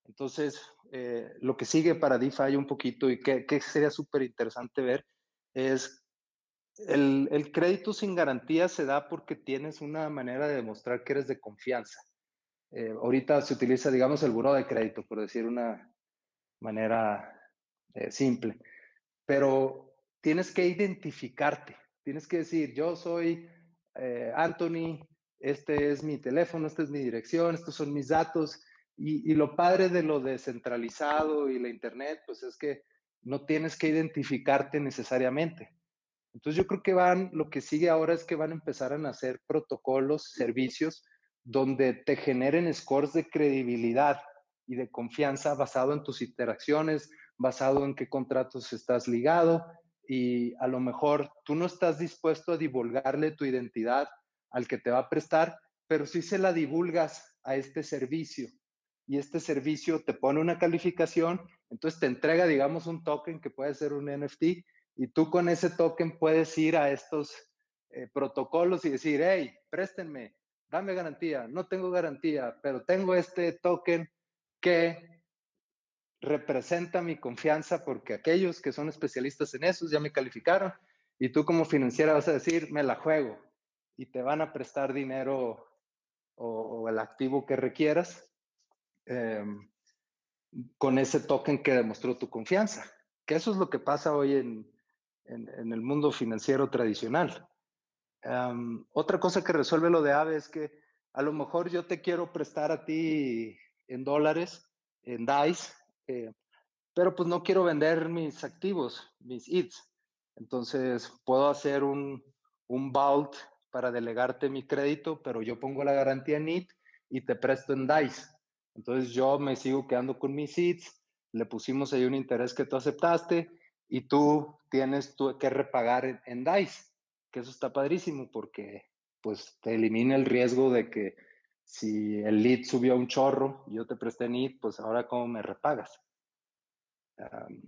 Entonces, eh, lo que sigue para DeFi un poquito y que, que sería súper interesante ver es el, el crédito sin garantía se da porque tienes una manera de demostrar que eres de confianza. Eh, ahorita se utiliza, digamos, el buró de crédito, por decir una manera simple, pero tienes que identificarte, tienes que decir, yo soy eh, Anthony, este es mi teléfono, esta es mi dirección, estos son mis datos, y, y lo padre de lo descentralizado y la internet, pues es que no tienes que identificarte necesariamente. Entonces yo creo que van, lo que sigue ahora es que van a empezar a nacer protocolos, servicios, donde te generen scores de credibilidad y de confianza basado en tus interacciones, basado en qué contratos estás ligado y a lo mejor tú no estás dispuesto a divulgarle tu identidad al que te va a prestar, pero sí se la divulgas a este servicio y este servicio te pone una calificación, entonces te entrega, digamos, un token que puede ser un N F T, y tú con ese token puedes ir a estos eh, protocolos y decir, hey, préstenme, dame garantía, no tengo garantía, pero tengo este token que representa mi confianza porque aquellos que son especialistas en eso ya me calificaron, y tú como financiera vas a decir, me la juego, y te van a prestar dinero o, o el activo que requieras eh, con ese token que demostró tu confianza. Que eso es lo que pasa hoy en, en, en el mundo financiero tradicional. Um, otra cosa que resuelve lo de Aave es que a lo mejor yo te quiero prestar a ti en dólares, en D A Is, eh, pero pues no quiero vender mis activos, mis I T H. Entonces puedo hacer un, un vault para delegarte mi crédito, pero yo pongo la garantía en I T H y te presto en D A Is. Entonces yo me sigo quedando con mis I T H, le pusimos ahí un interés que tú aceptaste y tú tienes tú que repagar en, en D A Is. Que eso está padrísimo porque pues te elimina el riesgo de que si el lead subió un chorro y yo te presté en I T, pues ahora ¿cómo me repagas? Um,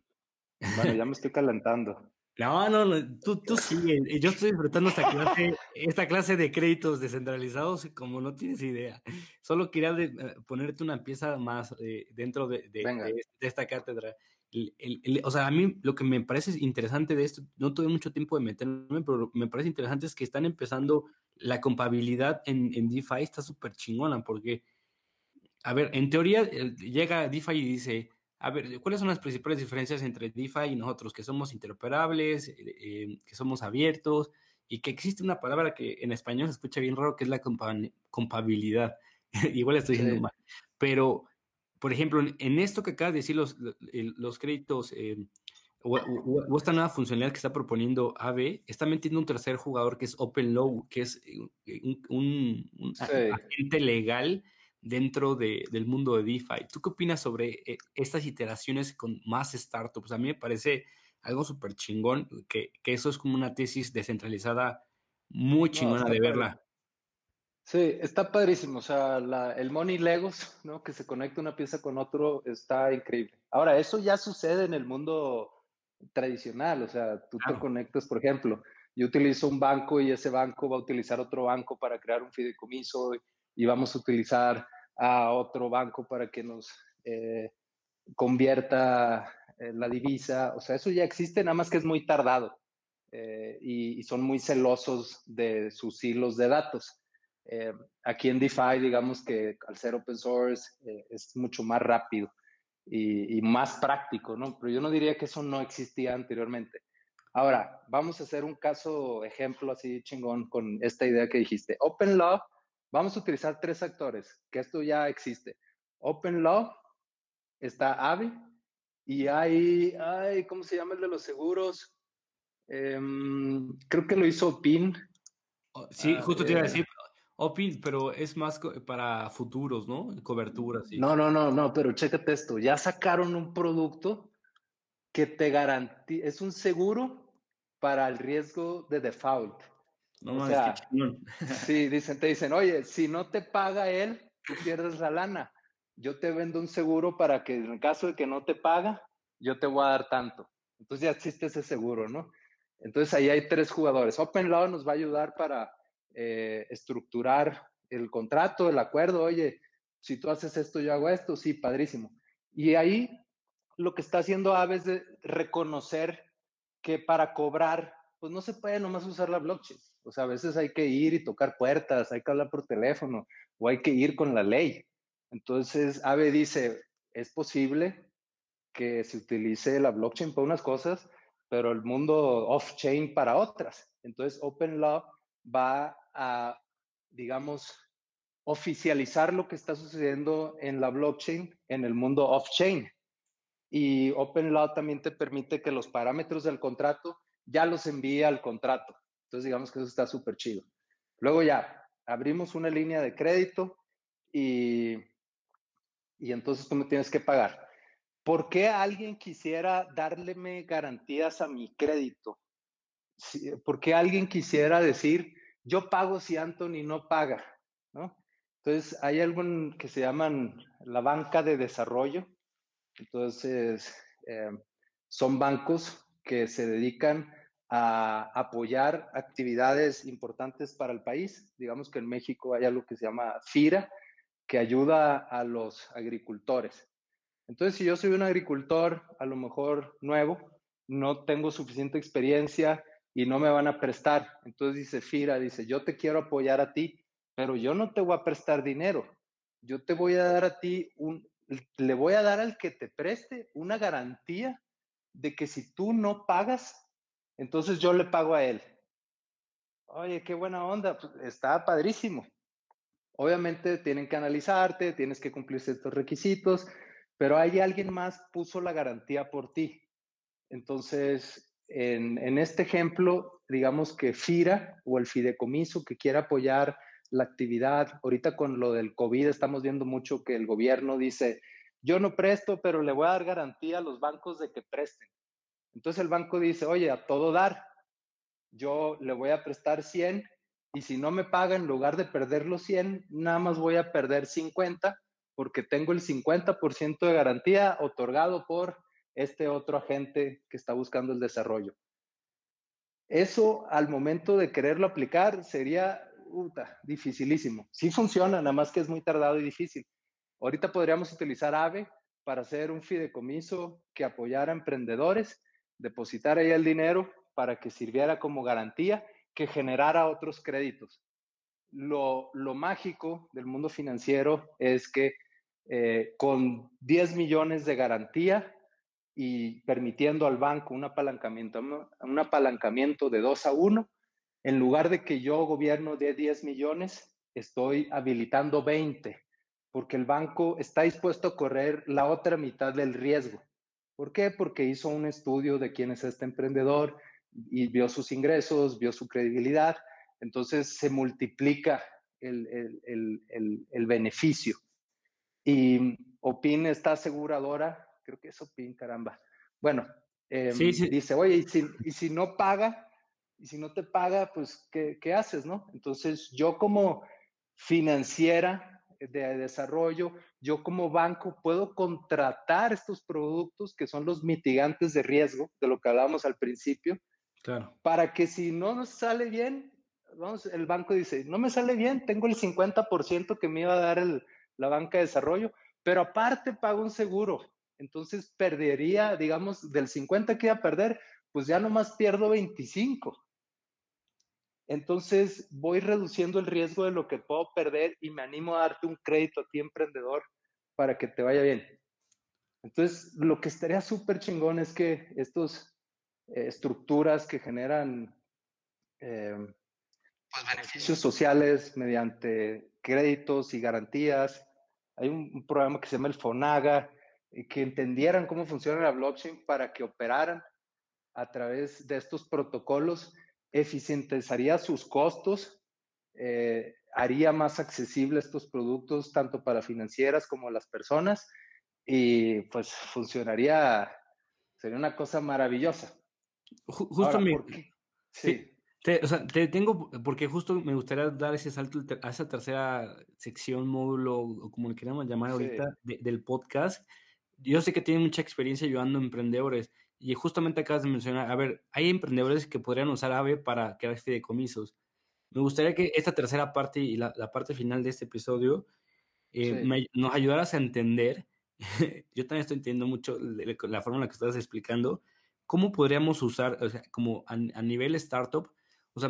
bueno, ya me estoy calentando. No, no, no tú, tú sí. Yo estoy disfrutando esta clase, esta clase de créditos descentralizados como no tienes idea. Solo quería de, ponerte una pieza más eh, dentro de, de, de, de esta cátedra. El, el, el, o sea, a mí lo que me parece interesante de esto, no tuve mucho tiempo de meterme, pero lo que me parece interesante es que están empezando la contabilidad en, en DeFi, está súper chingona porque, a ver, en teoría llega DeFi y dice, a ver, ¿cuáles son las principales diferencias entre DeFi y nosotros? Que somos interoperables, eh, eh, que somos abiertos y que existe una palabra que en español se escucha bien raro, que es la contabilidad. Igual estoy diciendo sí. mal, pero... Por ejemplo, en esto que acabas de decir, los, los créditos eh, o, o, o esta nueva funcionalidad que está proponiendo Aave, está metiendo un tercer jugador que es OpenLaw, que es un, un, un sí. agente legal dentro de, del mundo de DeFi. ¿Tú qué opinas sobre eh, estas iteraciones con más startups? A mí me parece algo súper chingón, que, que eso es como una tesis descentralizada muy chingona no, de verla. Sí, está padrísimo, o sea, la, el money legos, ¿no? Que se conecta una pieza con otro, está increíble. Ahora, eso ya sucede en el mundo tradicional, o sea, tú claro. te conectas, por ejemplo, yo utilizo un banco y ese banco va a utilizar otro banco para crear un fideicomiso y, y vamos a utilizar a otro banco para que nos eh, convierta eh, la divisa, o sea, eso ya existe, nada más que es muy tardado eh, y, y son muy celosos de sus hilos de datos. Eh, aquí en DeFi, digamos que al ser open source eh, es mucho más rápido y, y más práctico, ¿no? Pero yo no diría que eso no existía anteriormente. Ahora, vamos a hacer un caso, ejemplo así chingón con esta idea que dijiste. OpenLaw, vamos a utilizar tres actores, que esto ya existe. OpenLaw, está Aave, y hay, ay, ¿cómo se llama el de los seguros? Eh, creo que lo hizo Opyn. Sí, ah, justo eh, te iba a decir... Opyn, pero es más para futuros, ¿no? Coberturas. Y... No, no, no, no, pero chécate esto. Ya sacaron un producto que te garantiza, es un seguro para el riesgo de default. No, o sea, es que chingón. Sí, dicen, te dicen, oye, si no te paga él, tú pierdes la lana. Yo te vendo un seguro para que en caso de que no te paga, yo te voy a dar tanto. Entonces ya existe ese seguro, ¿no? Entonces ahí hay tres jugadores. OpenLaw nos va a ayudar para... Eh, estructurar el contrato, el acuerdo, oye, si tú haces esto, yo hago esto, sí, padrísimo. Y ahí lo que está haciendo Aave es de reconocer que para cobrar, pues no se puede nomás usar la blockchain. O sea, a veces hay que ir y tocar puertas, hay que hablar por teléfono o hay que ir con la ley. Entonces, Aave dice, es posible que se utilice la blockchain para unas cosas, pero el mundo off-chain para otras. Entonces, OpenLaw va a, digamos, oficializar lo que está sucediendo en la blockchain, en el mundo off-chain. Y OpenLaw también te permite que los parámetros del contrato ya los envíe al contrato. Entonces, digamos que eso está súper chido. Luego ya abrimos una línea de crédito y, y entonces tú me tienes que pagar. ¿Por qué alguien quisiera darme garantías a mi crédito? ¿Por qué alguien quisiera decir, yo pago si Anthony no paga? ¿No? Entonces, hay algo que se llaman la banca de desarrollo. Entonces, eh, son bancos que se dedican a apoyar actividades importantes para el país. Digamos que en México hay algo que se llama FIRA, que ayuda a los agricultores. Entonces, si yo soy un agricultor, a lo mejor nuevo, no tengo suficiente experiencia y no me van a prestar. Entonces dice FIRA, dice, yo te quiero apoyar a ti, pero yo no te voy a prestar dinero. Yo te voy a dar a ti, un, le voy a dar al que te preste una garantía de que si tú no pagas, entonces yo le pago a él. Oye, qué buena onda, pues está padrísimo. Obviamente tienen que analizarte, tienes que cumplir ciertos requisitos, pero hay alguien más puso la garantía por ti. Entonces, en, en este ejemplo, digamos que FIRA o el fideicomiso que quiera apoyar la actividad, ahorita con lo del COVID estamos viendo mucho que el gobierno dice, yo no presto, pero le voy a dar garantía a los bancos de que presten. Entonces el banco dice, oye, a todo dar, yo le voy a prestar cien y si no me paga, en lugar de perder los cien, nada más voy a perder cincuenta porque tengo el cincuenta por ciento de garantía otorgado por este otro agente que está buscando el desarrollo. Eso al momento de quererlo aplicar sería uh, dificilísimo. Sí funciona, nada más que es muy tardado y difícil. Ahorita podríamos utilizar Aave para hacer un fideicomiso que apoyara a emprendedores, depositar ahí el dinero para que sirviera como garantía, que generara otros créditos. Lo, lo mágico del mundo financiero es que eh, con diez millones de garantía y permitiendo al banco un apalancamiento, un apalancamiento de dos a uno, en lugar de que yo, gobierno, dé diez millones, estoy habilitando veinte, porque el banco está dispuesto a correr la otra mitad del riesgo. ¿Por qué? Porque hizo un estudio de quién es este emprendedor y vio sus ingresos, vio su credibilidad. Entonces se multiplica el, el, el, el, el beneficio. Y Opyn, esta aseguradora, creo que es Opyn, caramba. Bueno, eh, sí, sí. Dice, oye, y si, y si no paga, y si no te paga, pues, ¿qué, qué haces, no? Entonces yo como financiera de desarrollo, yo como banco puedo contratar estos productos que son los mitigantes de riesgo, de lo que hablábamos al principio, claro, para que si no nos sale bien, vamos, el banco dice, no me sale bien, tengo el cincuenta por ciento que me iba a dar el, la banca de desarrollo, pero aparte pago un seguro, entonces perdería, digamos, del cincuenta que iba a perder, pues ya nomás pierdo veinticinco. Entonces voy reduciendo el riesgo de lo que puedo perder y me animo a darte un crédito a ti, emprendedor, para que te vaya bien. Entonces lo que estaría súper chingón es que estas eh, estructuras que generan eh, pues beneficios sociales mediante créditos y garantías, hay un, un programa que se llama el Fonaga, eh, que entendieran cómo funciona la blockchain para que operaran a través de estos protocolos, eficientizaría sus costos, eh, haría más accesibles estos productos tanto para financieras como las personas y pues funcionaría, sería una cosa maravillosa. Justo ahora, me, sí, sí te, o sea, te tengo, porque justo me gustaría dar ese salto a esa tercera sección, módulo o como le queramos llamar ahorita, sí, de, del podcast. Yo sé que tienen mucha experiencia ayudando a emprendedores. Y justamente acabas de mencionar, a ver, hay emprendedores que podrían usar Aave para crear fideicomisos. Me gustaría que esta tercera parte y la, la parte final de este episodio eh, sí. me, nos ayudaras a entender, yo también estoy entendiendo mucho la, la forma en la que estás explicando, cómo podríamos usar, o sea, como a, a nivel startup, o sea,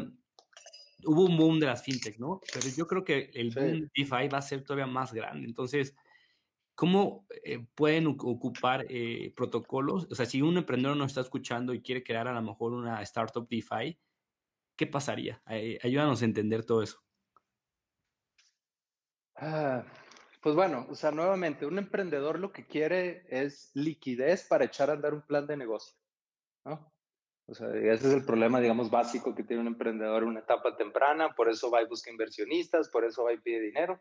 hubo un boom de las fintech, ¿no? Pero yo creo que el sí. boom de DeFi va a ser todavía más grande, entonces... ¿Cómo eh, pueden ocupar eh, protocolos? O sea, si un emprendedor nos está escuchando y quiere crear a lo mejor una startup DeFi, ¿qué pasaría? Eh, ayúdanos a entender todo eso. Ah, pues bueno, o sea, nuevamente, un emprendedor lo que quiere es liquidez para echar a andar un plan de negocio, ¿no? O sea, ese es el problema, digamos, básico que tiene un emprendedor en una etapa temprana, por eso va y busca inversionistas, por eso va y pide dinero,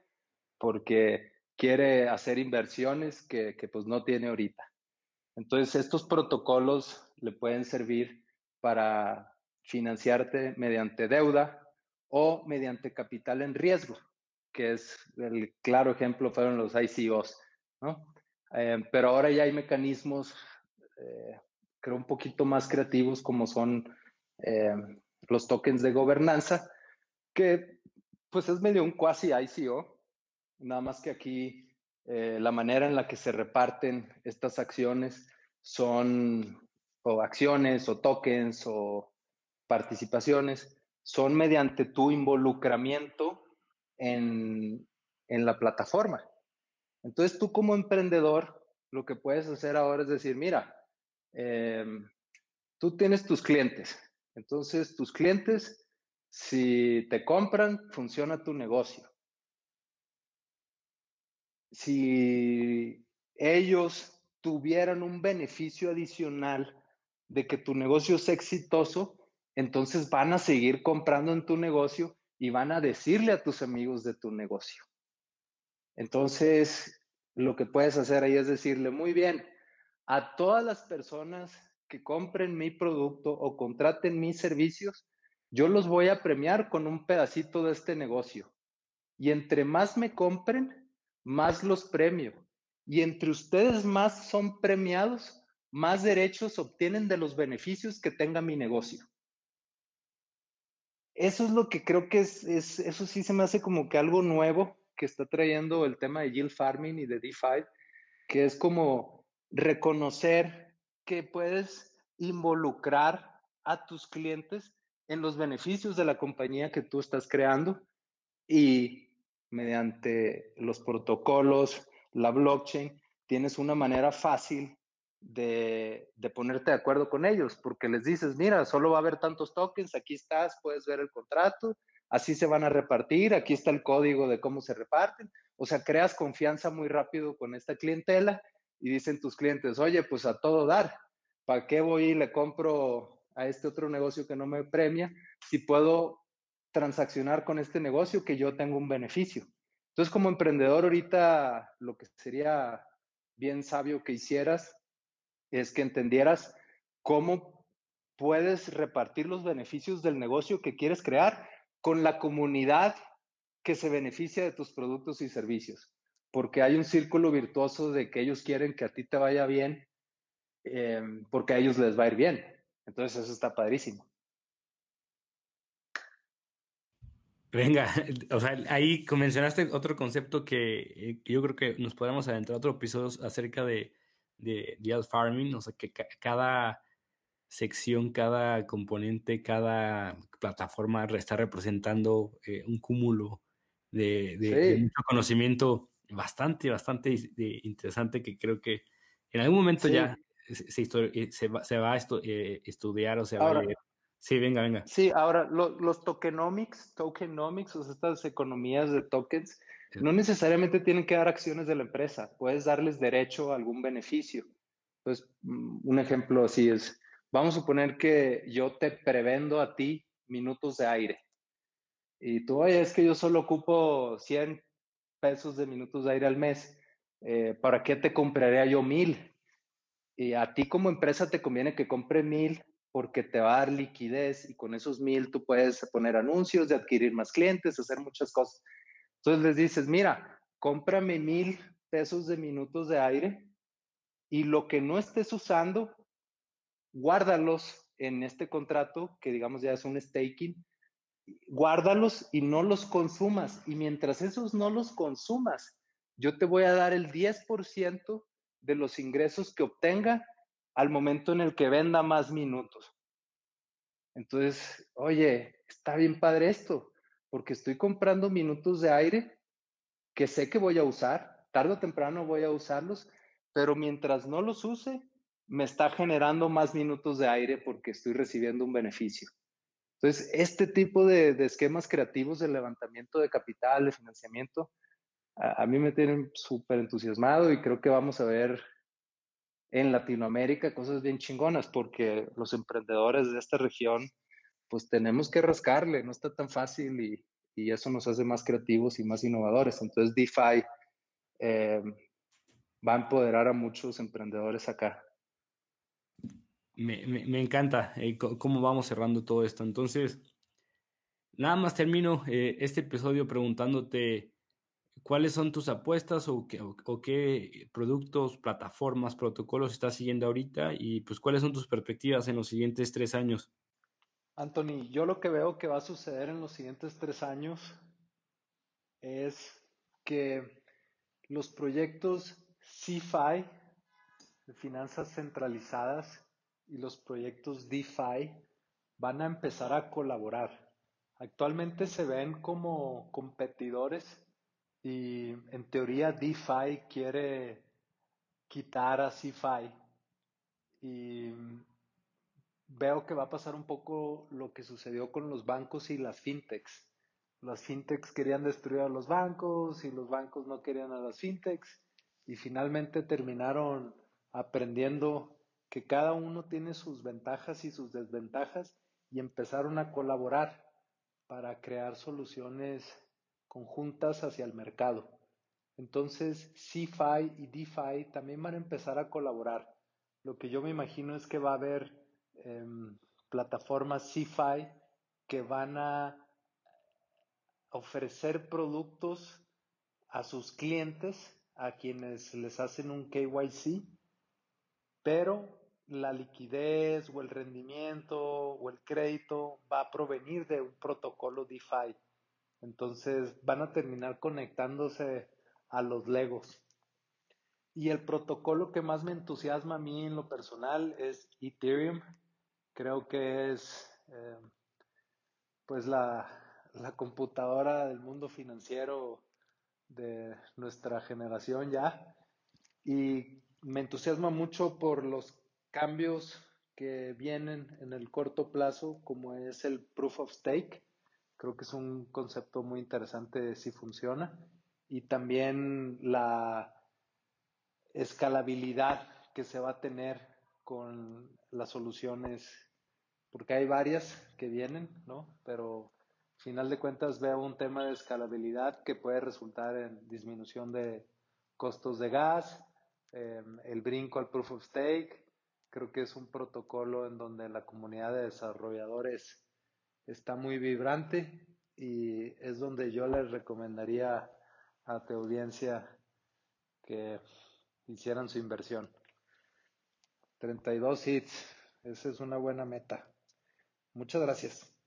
porque... quiere hacer inversiones que, que pues no tiene ahorita. Entonces estos protocolos le pueden servir para financiarte mediante deuda o mediante capital en riesgo. que es el claro ejemplo, fueron los I C Os, ¿no? Eh, pero ahora ya hay mecanismos, eh, creo, un poquito más creativos, como son eh, los tokens de gobernanza, que pues es medio un cuasi I C O, nada más que aquí eh, la manera en la que se reparten estas acciones son, o acciones, o tokens, o participaciones, son mediante tu involucramiento en, en la plataforma. Entonces tú como emprendedor lo que puedes hacer ahora es decir, mira, eh, tú tienes tus clientes, entonces tus clientes, si te compran, funciona tu negocio. Si ellos tuvieran un beneficio adicional de que tu negocio es exitoso, entonces van a seguir comprando en tu negocio y van a decirle a tus amigos de tu negocio. Entonces, lo que puedes hacer ahí es decirle, muy bien, a todas las personas que compren mi producto o contraten mis servicios, yo los voy a premiar con un pedacito de este negocio. Y entre más me compren, más los premio. Y entre ustedes más son premiados, más derechos obtienen de los beneficios que tenga mi negocio. Eso es lo que creo que es, es, eso sí se me hace como que algo nuevo que está trayendo el tema de yield farming y de DeFi, que es como reconocer que puedes involucrar a tus clientes en los beneficios de la compañía que tú estás creando, y mediante los protocolos, la blockchain, tienes una manera fácil De, de ponerte de acuerdo con ellos, porque les dices, mira, solo va a haber tantos tokens, aquí estás, puedes ver el contrato, así se van a repartir, aquí está el código de cómo se reparten. O sea, creas confianza muy rápido con esta clientela y dicen tus clientes, oye, pues a todo dar, ¿para qué voy y le compro a este otro negocio que no me premia si puedo transaccionar con este negocio que yo tengo un beneficio? Entonces, como emprendedor, ahorita lo que sería bien sabio que hicieras es que entendieras cómo puedes repartir los beneficios del negocio que quieres crear con la comunidad que se beneficia de tus productos y servicios, porque hay un círculo virtuoso de que ellos quieren que a ti te vaya bien, eh, porque a ellos les va a ir bien. Entonces eso está padrísimo. Venga, o sea, ahí mencionaste otro concepto que eh, yo creo que nos podemos adentrar a otro episodio acerca de de yield farming, o sea, que ca cada sección, cada componente, cada plataforma está representando eh, un cúmulo de, de, sí. de mucho conocimiento bastante, bastante de interesante, que creo que en algún momento sí. ya se, se, se, va, se va a estu eh, estudiar o se ahora, va a leer. Sí, venga, venga. Sí, ahora, lo, los tokenomics, tokenomics, o sea, estas economías de tokens, no necesariamente tienen que dar acciones de la empresa, puedes darles derecho a algún beneficio. Entonces, un ejemplo así es, vamos a suponer que yo te prevendo a ti minutos de aire. Y tú, oye, es que yo solo ocupo cien pesos de minutos de aire al mes, eh, ¿para qué te compraría yo mil? Y a ti como empresa te conviene que compre mil porque te va a dar liquidez y con esos mil tú puedes poner anuncios, de adquirir más clientes, hacer muchas cosas. Entonces les dices, mira, cómprame mil pesos de minutos de aire y lo que no estés usando, guárdalos en este contrato, que digamos ya es un staking, guárdalos y no los consumas. Y mientras esos no los consumas, yo te voy a dar el diez por ciento de los ingresos que obtenga al momento en el que venda más minutos. Entonces, oye, está bien padre esto, porque estoy comprando minutos de aire que sé que voy a usar, tarde o temprano voy a usarlos, pero mientras no los use, me está generando más minutos de aire porque estoy recibiendo un beneficio. Entonces, este tipo de, de esquemas creativos de levantamiento de capital, de financiamiento, a, a mí me tienen súper entusiasmado y creo que vamos a ver en Latinoamérica cosas bien chingonas, porque los emprendedores de esta región pues tenemos que rascarle, no está tan fácil y, y eso nos hace más creativos y más innovadores. Entonces DeFi eh, va a empoderar a muchos emprendedores acá. Me, me, me encanta eh, cómo vamos cerrando todo esto. Entonces, nada más termino eh, este episodio preguntándote ¿Cuáles son tus apuestas o qué, o, o qué productos, plataformas, protocolos estás siguiendo ahorita? Y pues, ¿cuáles son tus perspectivas en los siguientes tres años? Anthony, yo lo que veo que va a suceder en los siguientes tres años es que los proyectos C F I, de finanzas centralizadas, y los proyectos DeFi van a empezar a colaborar. Actualmente se ven como competidores. Y en teoría DeFi quiere quitar a C F I, y veo que va a pasar un poco lo que sucedió con los bancos y las fintechs. Las fintechs querían destruir a los bancos y los bancos no querían a las fintechs, y finalmente terminaron aprendiendo que cada uno tiene sus ventajas y sus desventajas, y empezaron a colaborar para crear soluciones conjuntas hacia el mercado. Entonces C F I y DeFi también van a empezar a colaborar. Lo que yo me imagino es que va a haber eh, plataformas C F I que van a ofrecer productos a sus clientes, a quienes les hacen un K Y C, pero la liquidez o el rendimiento o el crédito va a provenir de un protocolo DeFi. Entonces van a terminar conectándose a los legos. Y el protocolo que más me entusiasma a mí en lo personal es Ethereum. Creo que es eh, pues la, la computadora del mundo financiero de nuestra generación ya. Y me entusiasma mucho por los cambios que vienen en el corto plazo, como es el Proof of Stake. Creo que es un concepto muy interesante si funciona. Y también la escalabilidad que se va a tener con las soluciones, porque hay varias que vienen, ¿no? Pero al final de cuentas veo un tema de escalabilidad que puede resultar en disminución de costos de gas, eh, el brinco al Proof of Stake. Creo que es un protocolo en donde la comunidad de desarrolladores está muy vibrante, y es donde yo les recomendaría a tu audiencia que hicieran su inversión. treinta y dos hits, esa es una buena meta. Muchas gracias.